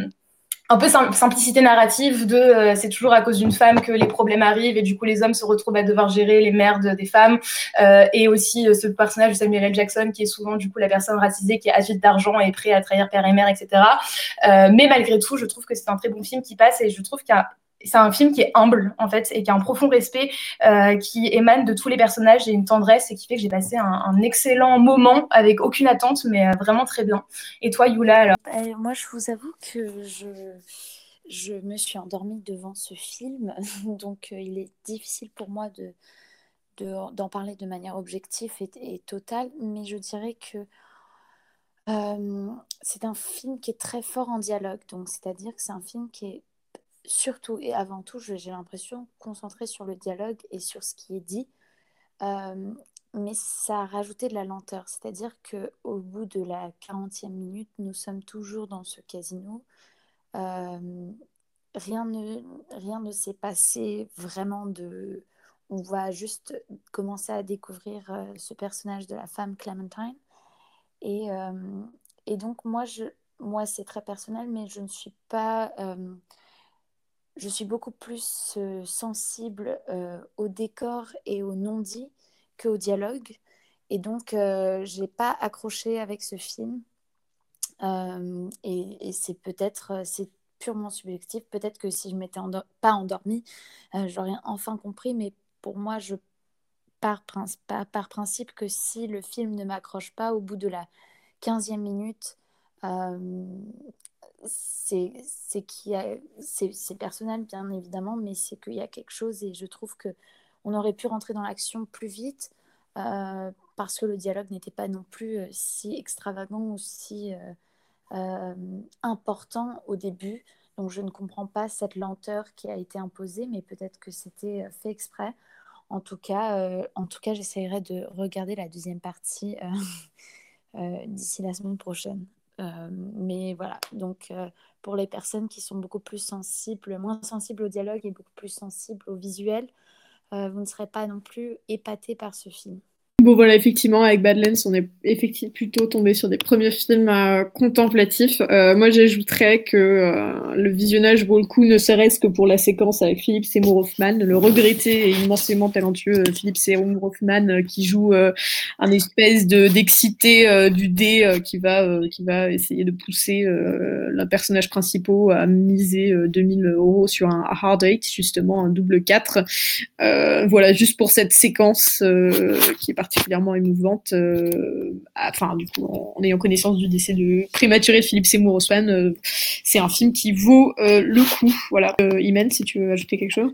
un peu sim- simplicité narrative de euh, c'est toujours à cause d'une femme que les problèmes arrivent et du coup les hommes se retrouvent à devoir gérer les merdes des femmes euh, et aussi euh, ce personnage de Samuel L. Jackson qui est souvent du coup la personne racisée qui est avide d'argent et prêt à trahir père et mère, et cetera. Euh, mais malgré tout, je trouve que c'est un très bon film qui passe et je trouve qu'il y a c'est un film qui est humble, en fait, et qui a un profond respect, euh, qui émane de tous les personnages et une tendresse, et qui fait que j'ai passé un, un excellent moment avec aucune attente, mais euh, vraiment très bien. Et toi, Yula, alors euh, moi, je vous avoue que je... je me suis endormie devant ce film, donc euh, il est difficile pour moi de, de, d'en parler de manière objective et, et totale, mais je dirais que euh, c'est un film qui est très fort en dialogue, donc c'est-à-dire que c'est un film qui est surtout et avant tout, je, j'ai l'impression, concentré sur le dialogue et sur ce qui est dit, euh, mais ça a rajouté de la lenteur, c'est-à-dire qu'au bout de la quarantième minute, nous sommes toujours dans ce casino. Euh, rien ne, rien ne s'est passé vraiment de... On va juste commencer à découvrir euh, ce personnage de la femme Clementine. Et, euh, et donc, moi, je, moi, c'est très personnel, mais je ne suis pas... Euh, je suis beaucoup plus euh, sensible euh, au décor et au non-dit qu'au dialogue. Et donc, euh, je n'ai pas accroché avec ce film. Euh, et, et c'est peut-être, c'est purement subjectif, peut-être que si je m'étais endor- pas endormie, euh, j'aurais enfin compris, mais pour moi, je pars princi- par, par principe que si le film ne m'accroche pas au bout de la quinzième minute, euh, c'est, c'est, qu'il y a, c'est, c'est personnel bien évidemment, mais c'est qu'il y a quelque chose et je trouve qu'on aurait pu rentrer dans l'action plus vite, euh, parce que le dialogue n'était pas non plus si extravagant ou si euh, euh, important au début. Donc je ne comprends pas cette lenteur qui a été imposée, mais peut-être que c'était fait exprès. En tout cas, euh, en tout cas j'essaierai de regarder la deuxième partie euh, euh, d'ici la semaine prochaine. Euh, mais voilà, donc euh, pour les personnes qui sont beaucoup plus sensibles, moins sensibles au dialogue et beaucoup plus sensibles au visuel, euh, vous ne serez pas non plus épatées par ce film. Bon voilà, effectivement, avec Badlands, on est effectivement plutôt tombé sur des premiers films euh, contemplatifs. Euh, moi, j'ajouterais que euh, le visionnage vaut le coup, ne serait-ce que pour la séquence avec Philip Seymour Hoffman, le regretté et immensément talentueux Philip Seymour Hoffman euh, qui joue euh, un espèce de, d'excité euh, du dé euh, qui, va, euh, qui va essayer de pousser euh, le personnage principal à miser euh, deux mille euros sur un hard eight, justement un double quatre. Euh, voilà, juste pour cette séquence euh, qui est particulièrement émouvante, euh, enfin du coup en, en ayant connaissance du décès de prématuré de Philip Seymour Hoffman, euh, c'est un film qui vaut euh, le coup. Voilà, euh, Imen, si tu veux ajouter quelque chose.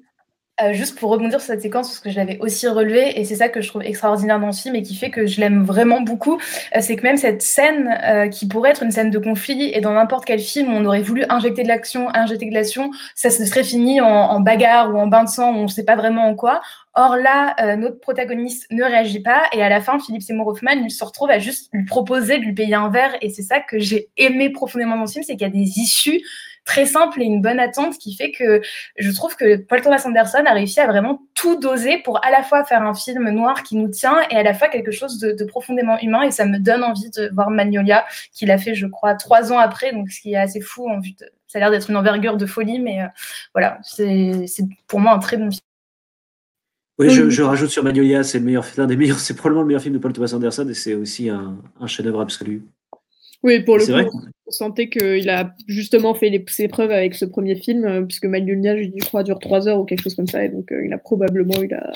Euh, juste pour rebondir sur cette séquence, parce que je l'avais aussi relevée, et c'est ça que je trouve extraordinaire dans ce film et qui fait que je l'aime vraiment beaucoup, euh, c'est que même cette scène euh, qui pourrait être une scène de conflit, et dans n'importe quel film on aurait voulu injecter de l'action, injecter de l'action, ça se serait fini en, en bagarre ou en bain de sang, on ne sait pas vraiment en quoi. Or là, euh, notre protagoniste ne réagit pas, et à la fin, Philip Seymour Hoffman il se retrouve à juste lui proposer de lui payer un verre, et c'est ça que j'ai aimé profondément dans ce film, c'est qu'il y a des issues très simples et une bonne attente qui fait que je trouve que Paul Thomas Anderson a réussi à vraiment tout doser pour à la fois faire un film noir qui nous tient et à la fois quelque chose de, de profondément humain, et ça me donne envie de voir Magnolia, qu'il a fait, je crois, trois ans après, donc ce qui est assez fou en vue de... Ça a l'air d'être une envergure de folie, mais euh, voilà, c'est, c'est pour moi un très bon film. Oui, je, je rajoute sur Magnolia, c'est, le meilleur, l'un des meilleurs, c'est probablement le meilleur film de Paul Thomas Anderson et c'est aussi un, un chef-d'œuvre absolu. Oui, pour le c'est coup, on sentait qu'il a justement fait les, ses preuves avec ce premier film, puisque Magnolia, je crois, dure trois heures ou quelque chose comme ça, et donc euh, il a probablement eu la,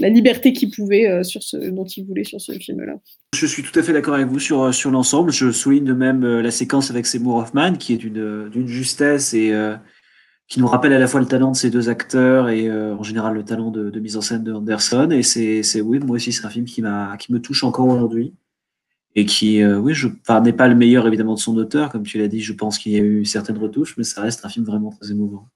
la liberté qu'il pouvait, euh, sur ce, dont il voulait sur ce film-là. Je suis tout à fait d'accord avec vous sur, sur l'ensemble. Je souligne de même euh, la séquence avec Seymour Hoffman, qui est d'une, d'une justesse et... Euh, qui nous rappelle à la fois le talent de ces deux acteurs et euh, en général le talent de, de mise en scène de Anderson. Et c'est, c'est oui, moi aussi, c'est un film qui, m'a, qui me touche encore aujourd'hui et qui, euh, oui, je, enfin, n'est pas le meilleur évidemment de son auteur. Comme tu l'as dit, je pense qu'il y a eu certaines retouches, mais ça reste un film vraiment très émouvant.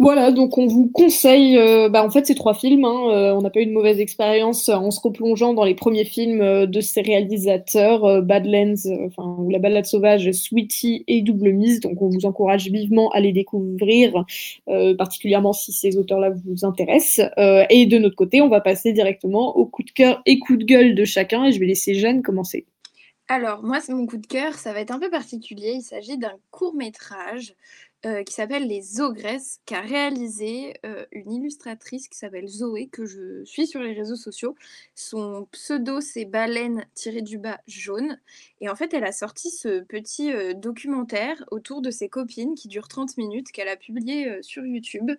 Voilà, donc on vous conseille, euh, bah en fait ces trois films, hein, euh, on n'a pas eu de mauvaise expérience en se replongeant dans les premiers films euh, de ces réalisateurs, euh, Badlands, euh, enfin, ou La Ballade Sauvage, Sweetie et Double Mise, donc on vous encourage vivement à les découvrir, euh, particulièrement si ces auteurs-là vous intéressent, euh, et de notre côté on va passer directement au coup de cœur et coup de gueule de chacun, et je vais laisser Jeanne commencer. Alors moi, mon coup de cœur, ça va être un peu particulier, il s'agit d'un court-métrage euh, qui s'appelle Les Ogresses, qui a réalisé euh, une illustratrice qui s'appelle Zoé, que je suis sur les réseaux sociaux. Son pseudo, c'est Baleine tirée du bas jaune. Et en fait, elle a sorti ce petit euh, documentaire autour de ses copines qui dure trente minutes, qu'elle a publié euh, sur YouTube.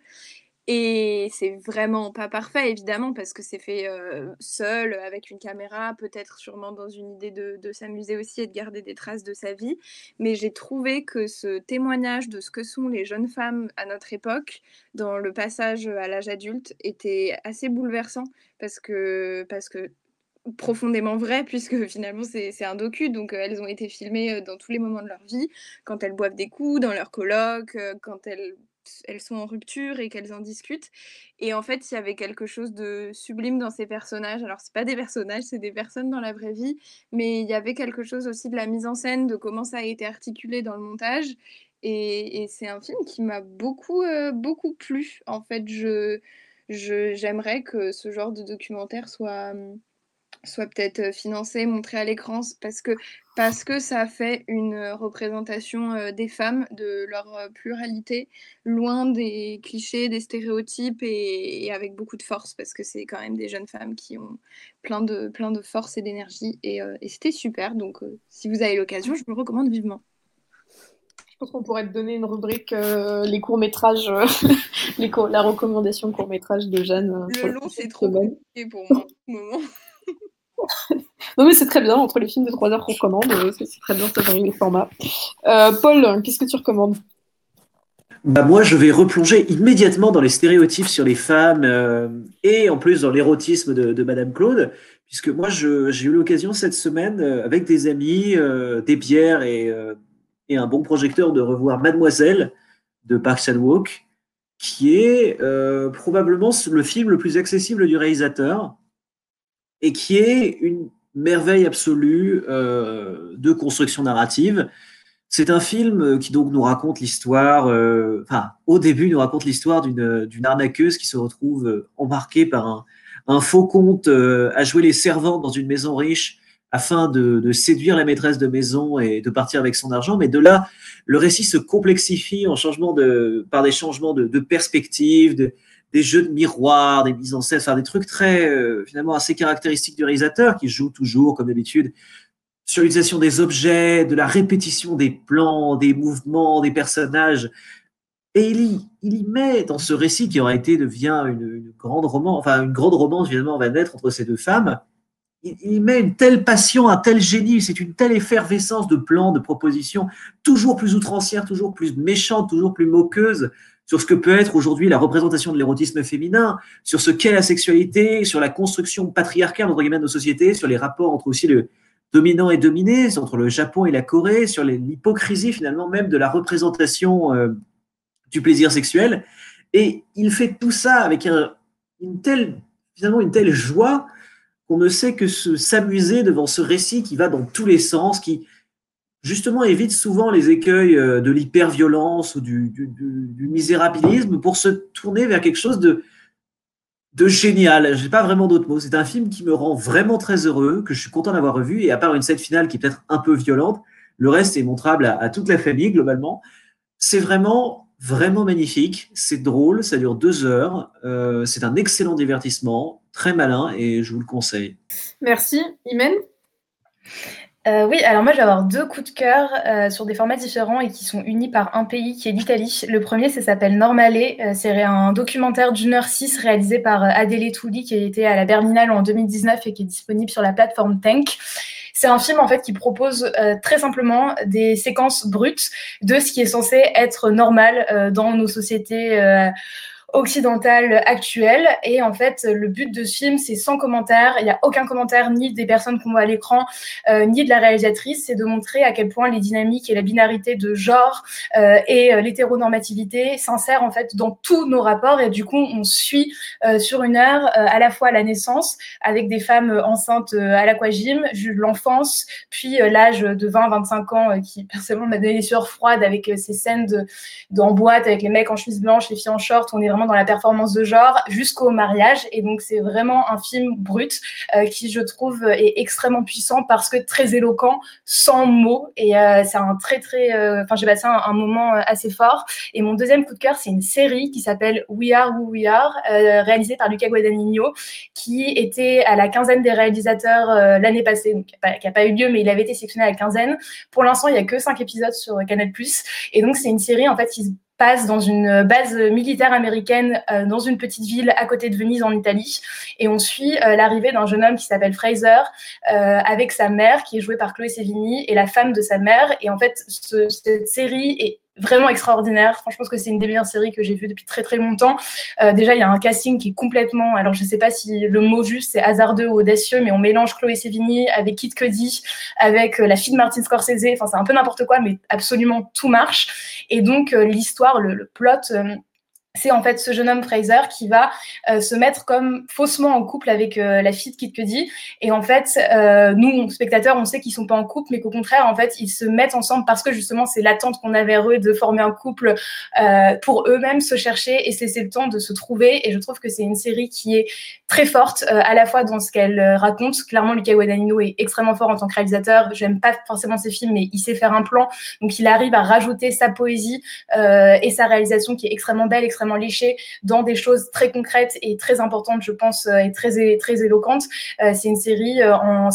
Et c'est vraiment pas parfait, évidemment, parce que c'est fait euh, seul, avec une caméra, peut-être sûrement dans une idée de, de s'amuser aussi et de garder des traces de sa vie. Mais j'ai trouvé que ce témoignage de ce que sont les jeunes femmes à notre époque, dans le passage à l'âge adulte, était assez bouleversant, parce que... Parce que profondément vrai, puisque finalement c'est, c'est un docu, donc euh, elles ont été filmées dans tous les moments de leur vie, quand elles boivent des coups, dans leur colloque, euh, quand elles, elles sont en rupture et qu'elles en discutent. Et en fait, il y avait quelque chose de sublime dans ces personnages. Alors, c'est pas des personnages, c'est des personnes dans la vraie vie, mais il y avait quelque chose aussi de la mise en scène, de comment ça a été articulé dans le montage. Et, et c'est un film qui m'a beaucoup, euh, beaucoup plu. En fait, je, je, j'aimerais que ce genre de documentaire soit... Euh, soit peut-être financé, montré à l'écran, parce que, parce que ça fait une représentation des femmes, de leur pluralité, loin des clichés, des stéréotypes, et, et avec beaucoup de force, parce que c'est quand même des jeunes femmes qui ont plein de, plein de force et d'énergie, et, euh, et c'était super, donc euh, si vous avez l'occasion, je vous le recommande vivement. Je pense qu'on pourrait te donner une rubrique euh, les courts-métrages, euh, les cours, la recommandation court-métrage de Jeanne. Le long, c'est trop compliqué pour moi, au moment. Non mais c'est très bien, entre les films de trois heures qu'on commande, c'est, c'est très bien, ça varie les formats. Euh, Paul, qu'est-ce que tu recommandes ? Bah moi je vais replonger immédiatement dans les stéréotypes sur les femmes euh, et en plus dans l'érotisme de, de Madame Claude, puisque moi je, j'ai eu l'occasion cette semaine euh, avec des amis, euh, des bières et, euh, et un bon projecteur de revoir Mademoiselle de Park Chan-wook, qui est euh, probablement le film le plus accessible du réalisateur, et qui est une merveille absolue euh, de construction narrative. C'est un film qui donc nous raconte l'histoire, euh, enfin, au début, nous raconte l'histoire d'une, d'une arnaqueuse qui se retrouve embarquée par un, un faux comte euh, à jouer les servantes dans une maison riche afin de, de séduire la maîtresse de maison et de partir avec son argent. Mais de là, le récit se complexifie en changement de, par des changements de, de perspective, de, des jeux de miroirs, des mises en scène, enfin des trucs très, euh, finalement, assez caractéristiques du réalisateur, qui joue toujours, comme d'habitude, sur l'utilisation des objets, de la répétition des plans, des mouvements, des personnages. Et il y, il y met dans ce récit qui aura été, devient une, une grande romance, enfin une grande romance, finalement, va naître entre ces deux femmes. Il, il y met une telle passion, un tel génie, c'est une telle effervescence de plans, de propositions, toujours plus outrancières, toujours plus méchantes, toujours plus moqueuses, sur ce que peut être aujourd'hui la représentation de l'érotisme féminin, sur ce qu'est la sexualité, sur la construction patriarcale entre guillemets de nos sociétés, sur les rapports entre aussi le dominant et dominé, entre le Japon et la Corée, sur les, l'hypocrisie finalement même de la représentation euh, du plaisir sexuel. Et il fait tout ça avec un, une telle, finalement une telle joie qu'on ne sait que se, s'amuser devant ce récit qui va dans tous les sens, qui justement évite souvent les écueils de l'hyperviolence ou du, du, du, du misérabilisme pour se tourner vers quelque chose de, de génial. Je n'ai pas vraiment d'autres mots. C'est un film qui me rend vraiment très heureux, que je suis content d'avoir revu. Et à part une scène finale qui est peut-être un peu violente, le reste est montrable à, à toute la famille, globalement. C'est vraiment, vraiment magnifique. C'est drôle, ça dure deux heures. Euh, c'est un excellent divertissement, très malin, et je vous le conseille. Merci. Imen ? Euh, oui, alors moi je vais avoir deux coups de cœur euh, sur des formats différents et qui sont unis par un pays qui est l'Italie. Le premier, ça s'appelle Normale, euh, c'est un documentaire d'une heure six réalisé par Adele Tulli qui a été à la Berlinale en deux mille dix-neuf et qui est disponible sur la plateforme Tank. C'est un film en fait qui propose euh, très simplement des séquences brutes de ce qui est censé être normal euh, dans nos sociétés euh, occidentale actuelle. Et en fait, le but de ce film, c'est sans commentaire. Il n'y a aucun commentaire, ni des personnes qu'on voit à l'écran, euh, ni de la réalisatrice. C'est de montrer à quel point les dynamiques et la binarité de genre euh, et l'hétéronormativité s'insèrent en fait dans tous nos rapports. Et du coup, on suit euh, sur une heure euh, à la fois la naissance, avec des femmes enceintes euh, à l'aquagym, l'enfance, puis euh, l'âge de vingt à vingt-cinq ans, euh, qui personnellement m'a donné des sueurs froides avec euh, ces scènes de, d'en boîte, avec les mecs en chemise blanche, les filles en short. On est vraiment vraiment dans la performance de genre jusqu'au mariage. Et donc, c'est vraiment un film brut euh, qui, je trouve, est extrêmement puissant parce que très éloquent, sans mots. Et euh, c'est un très, très... Enfin, euh, j'ai passé un, un moment assez fort. Et mon deuxième coup de cœur, c'est une série qui s'appelle We Are Who We Are, euh, réalisée par Luca Guadagnino, qui était à la quinzaine des réalisateurs euh, l'année passée, donc, qui n'a pas eu lieu, mais il avait été sélectionné à la quinzaine. Pour l'instant, il n'y a que cinq épisodes sur Canal Plus. Et donc, c'est une série, en fait, qui se passe dans une base militaire américaine euh, dans une petite ville à côté de Venise en Italie, et on suit euh, l'arrivée d'un jeune homme qui s'appelle Fraser euh, avec sa mère qui est jouée par Chloé Sévigny et la femme de sa mère. Et en fait ce, cette série est vraiment extraordinaire. Franchement, je pense que c'est une des meilleures séries que j'ai vues depuis très très longtemps. Euh, déjà, il y a un casting qui est complètement... Alors, je ne sais pas si le mot juste, c'est hasardeux ou audacieux, mais on mélange Chloé Sévigny avec Kid Cudi, avec euh, la fille de Martin Scorsese. Enfin, c'est un peu n'importe quoi, mais absolument tout marche. Et donc, euh, l'histoire, le, le plot... Euh, c'est en fait ce jeune homme Fraser qui va euh, se mettre comme faussement en couple avec euh, la fille de Kid Cudi. Et en fait, euh, nous, spectateurs, on sait qu'ils sont pas en couple, mais qu'au contraire, en fait, ils se mettent ensemble parce que justement, c'est l'attente qu'on a vers eux de former un couple euh, pour eux-mêmes se chercher et se laisser le temps de se trouver. Et je trouve que c'est une série qui est très forte, euh, à la fois dans ce qu'elle euh, raconte. Clairement, Luca Guadagnino est extrêmement fort en tant que réalisateur. J'aime pas forcément ses films, mais il sait faire un plan. Donc, il arrive à rajouter sa poésie euh, et sa réalisation qui est extrêmement belle, extrêmement léché dans des choses très concrètes et très importantes, je pense, et très, très éloquentes. Euh, c'est une série, en,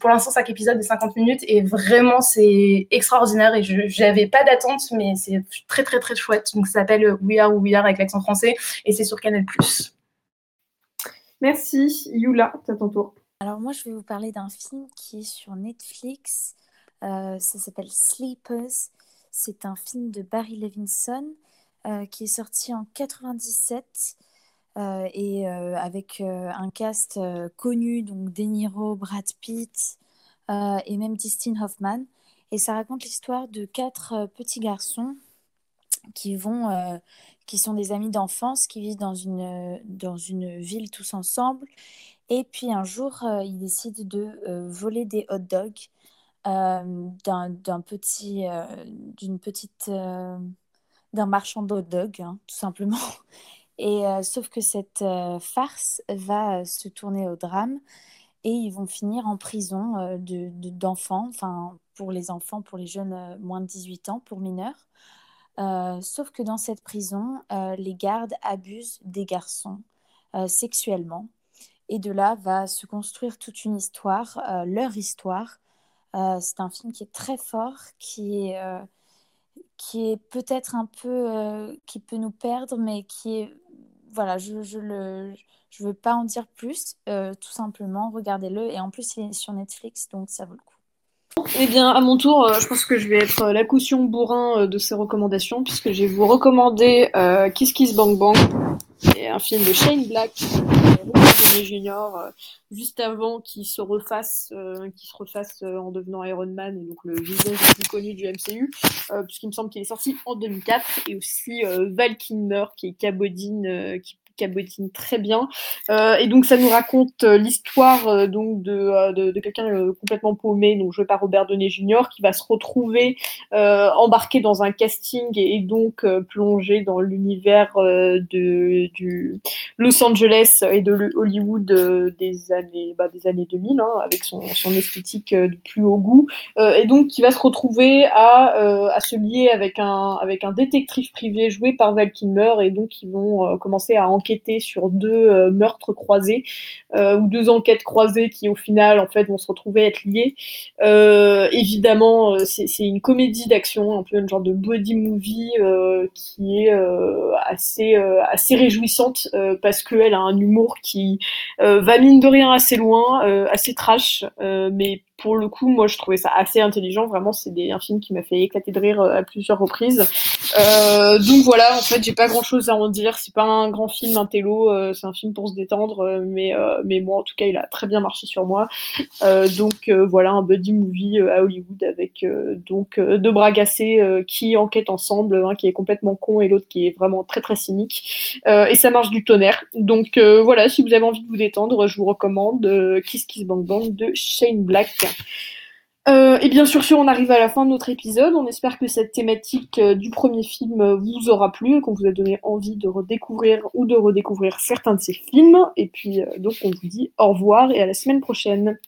pour l'instant, cinq épisodes de cinquante minutes, et vraiment, c'est extraordinaire, et je n'avais pas d'attente, mais c'est très, très, très chouette. Donc, ça s'appelle We Are Who We Are avec l'accent français, et c'est sur Canal plus. Merci. Yula, c'est à ton tour. Alors, moi, je vais vous parler d'un film qui est sur Netflix. Euh, ça s'appelle Sleepers. C'est un film de Barry Levinson, Euh, qui est sorti en quatre-vingt-dix-sept euh, et euh, avec euh, un cast euh, connu, donc De Niro, Brad Pitt euh, et même Dustin Hoffman. Et ça raconte l'histoire de quatre euh, petits garçons qui vont, euh, qui sont des amis d'enfance, qui vivent dans une euh, dans une ville tous ensemble. Et puis un jour, euh, ils décident de euh, voler des hot dogs euh, d'un d'un petit euh, d'une petite euh, d'un marchand d'hot dog, hein, tout simplement. Et euh, sauf que cette euh, farce va euh, se tourner au drame, et ils vont finir en prison euh, de, de, d'enfants, enfin pour les enfants, pour les jeunes euh, moins de dix-huit ans, pour mineurs. Euh, sauf que dans cette prison, euh, les gardes abusent des garçons euh, sexuellement. Et de là va se construire toute une histoire, euh, leur histoire. Euh, c'est un film qui est très fort, qui est... Euh, qui est peut-être un peu... Euh, qui peut nous perdre, mais qui est... Voilà, je je le, je veux pas en dire plus. Euh, tout simplement, regardez-le. Et en plus, il est sur Netflix, donc ça vaut le coup. Eh bien, à mon tour, euh, je pense que je vais être euh, la caution bourrin euh, de ces recommandations, puisque je vais vous recommander euh, Kiss Kiss Bang Bang, qui est un film de Shane Black, Robert Junior, euh, juste avant qu'il se refasse, euh, qu'il se refasse euh, en devenant Iron Man, et donc le visage le plus connu du M C U, euh, puisqu'il me semble qu'il est sorti en deux mille quatre, et aussi euh, Val Kilmer, qui est Cabodine, euh, qui cabotine très bien, euh, et donc ça nous raconte euh, l'histoire euh, donc de, euh, de, de quelqu'un euh, complètement paumé, donc joué par Robert Downey junior, qui va se retrouver euh, embarqué dans un casting et, et donc euh, plongé dans l'univers euh, de du Los Angeles et de Hollywood euh, des années bah, des années deux mille, hein, avec son, son esthétique euh, de plus haut goût, euh, et donc qui va se retrouver à, euh, à se lier avec un avec un détective privé joué par Val Kilmer, et donc ils vont euh, commencer à enquêter sur deux euh, meurtres croisés euh, ou deux enquêtes croisées qui au final en fait vont se retrouver être liées. Euh, évidemment euh, c'est, c'est une comédie d'action, un peu un genre de body movie euh, qui est euh, assez euh, assez réjouissante euh, parce qu'elle a un humour qui euh, va mine de rien assez loin, euh, assez trash, euh, mais pour le coup, moi, je trouvais ça assez intelligent. Vraiment, c'est des, un film qui m'a fait éclater de rire à plusieurs reprises. Euh, donc voilà, en fait, j'ai pas grand-chose à en dire. C'est pas un grand film, un télo. Euh, c'est un film pour se détendre. Mais, euh, mais moi, en tout cas, il a très bien marché sur moi. Euh, donc euh, voilà, un buddy movie euh, à Hollywood avec euh, donc euh, deux bras gassés euh, qui enquêtent ensemble. Un qui est complètement con et l'autre qui est vraiment très, très cynique. Euh, et ça marche du tonnerre. Donc euh, voilà, si vous avez envie de vous détendre, je vous recommande euh, Kiss Kiss Bang Bang de Shane Black. Euh, et bien sûr, sûr, on arrive à la fin de notre épisode. On espère que cette thématique euh, du premier film euh, vous aura plu, qu'on vous a donné envie de redécouvrir ou de redécouvrir certains de ces films. Et puis, euh, donc, on vous dit au revoir et à la semaine prochaine.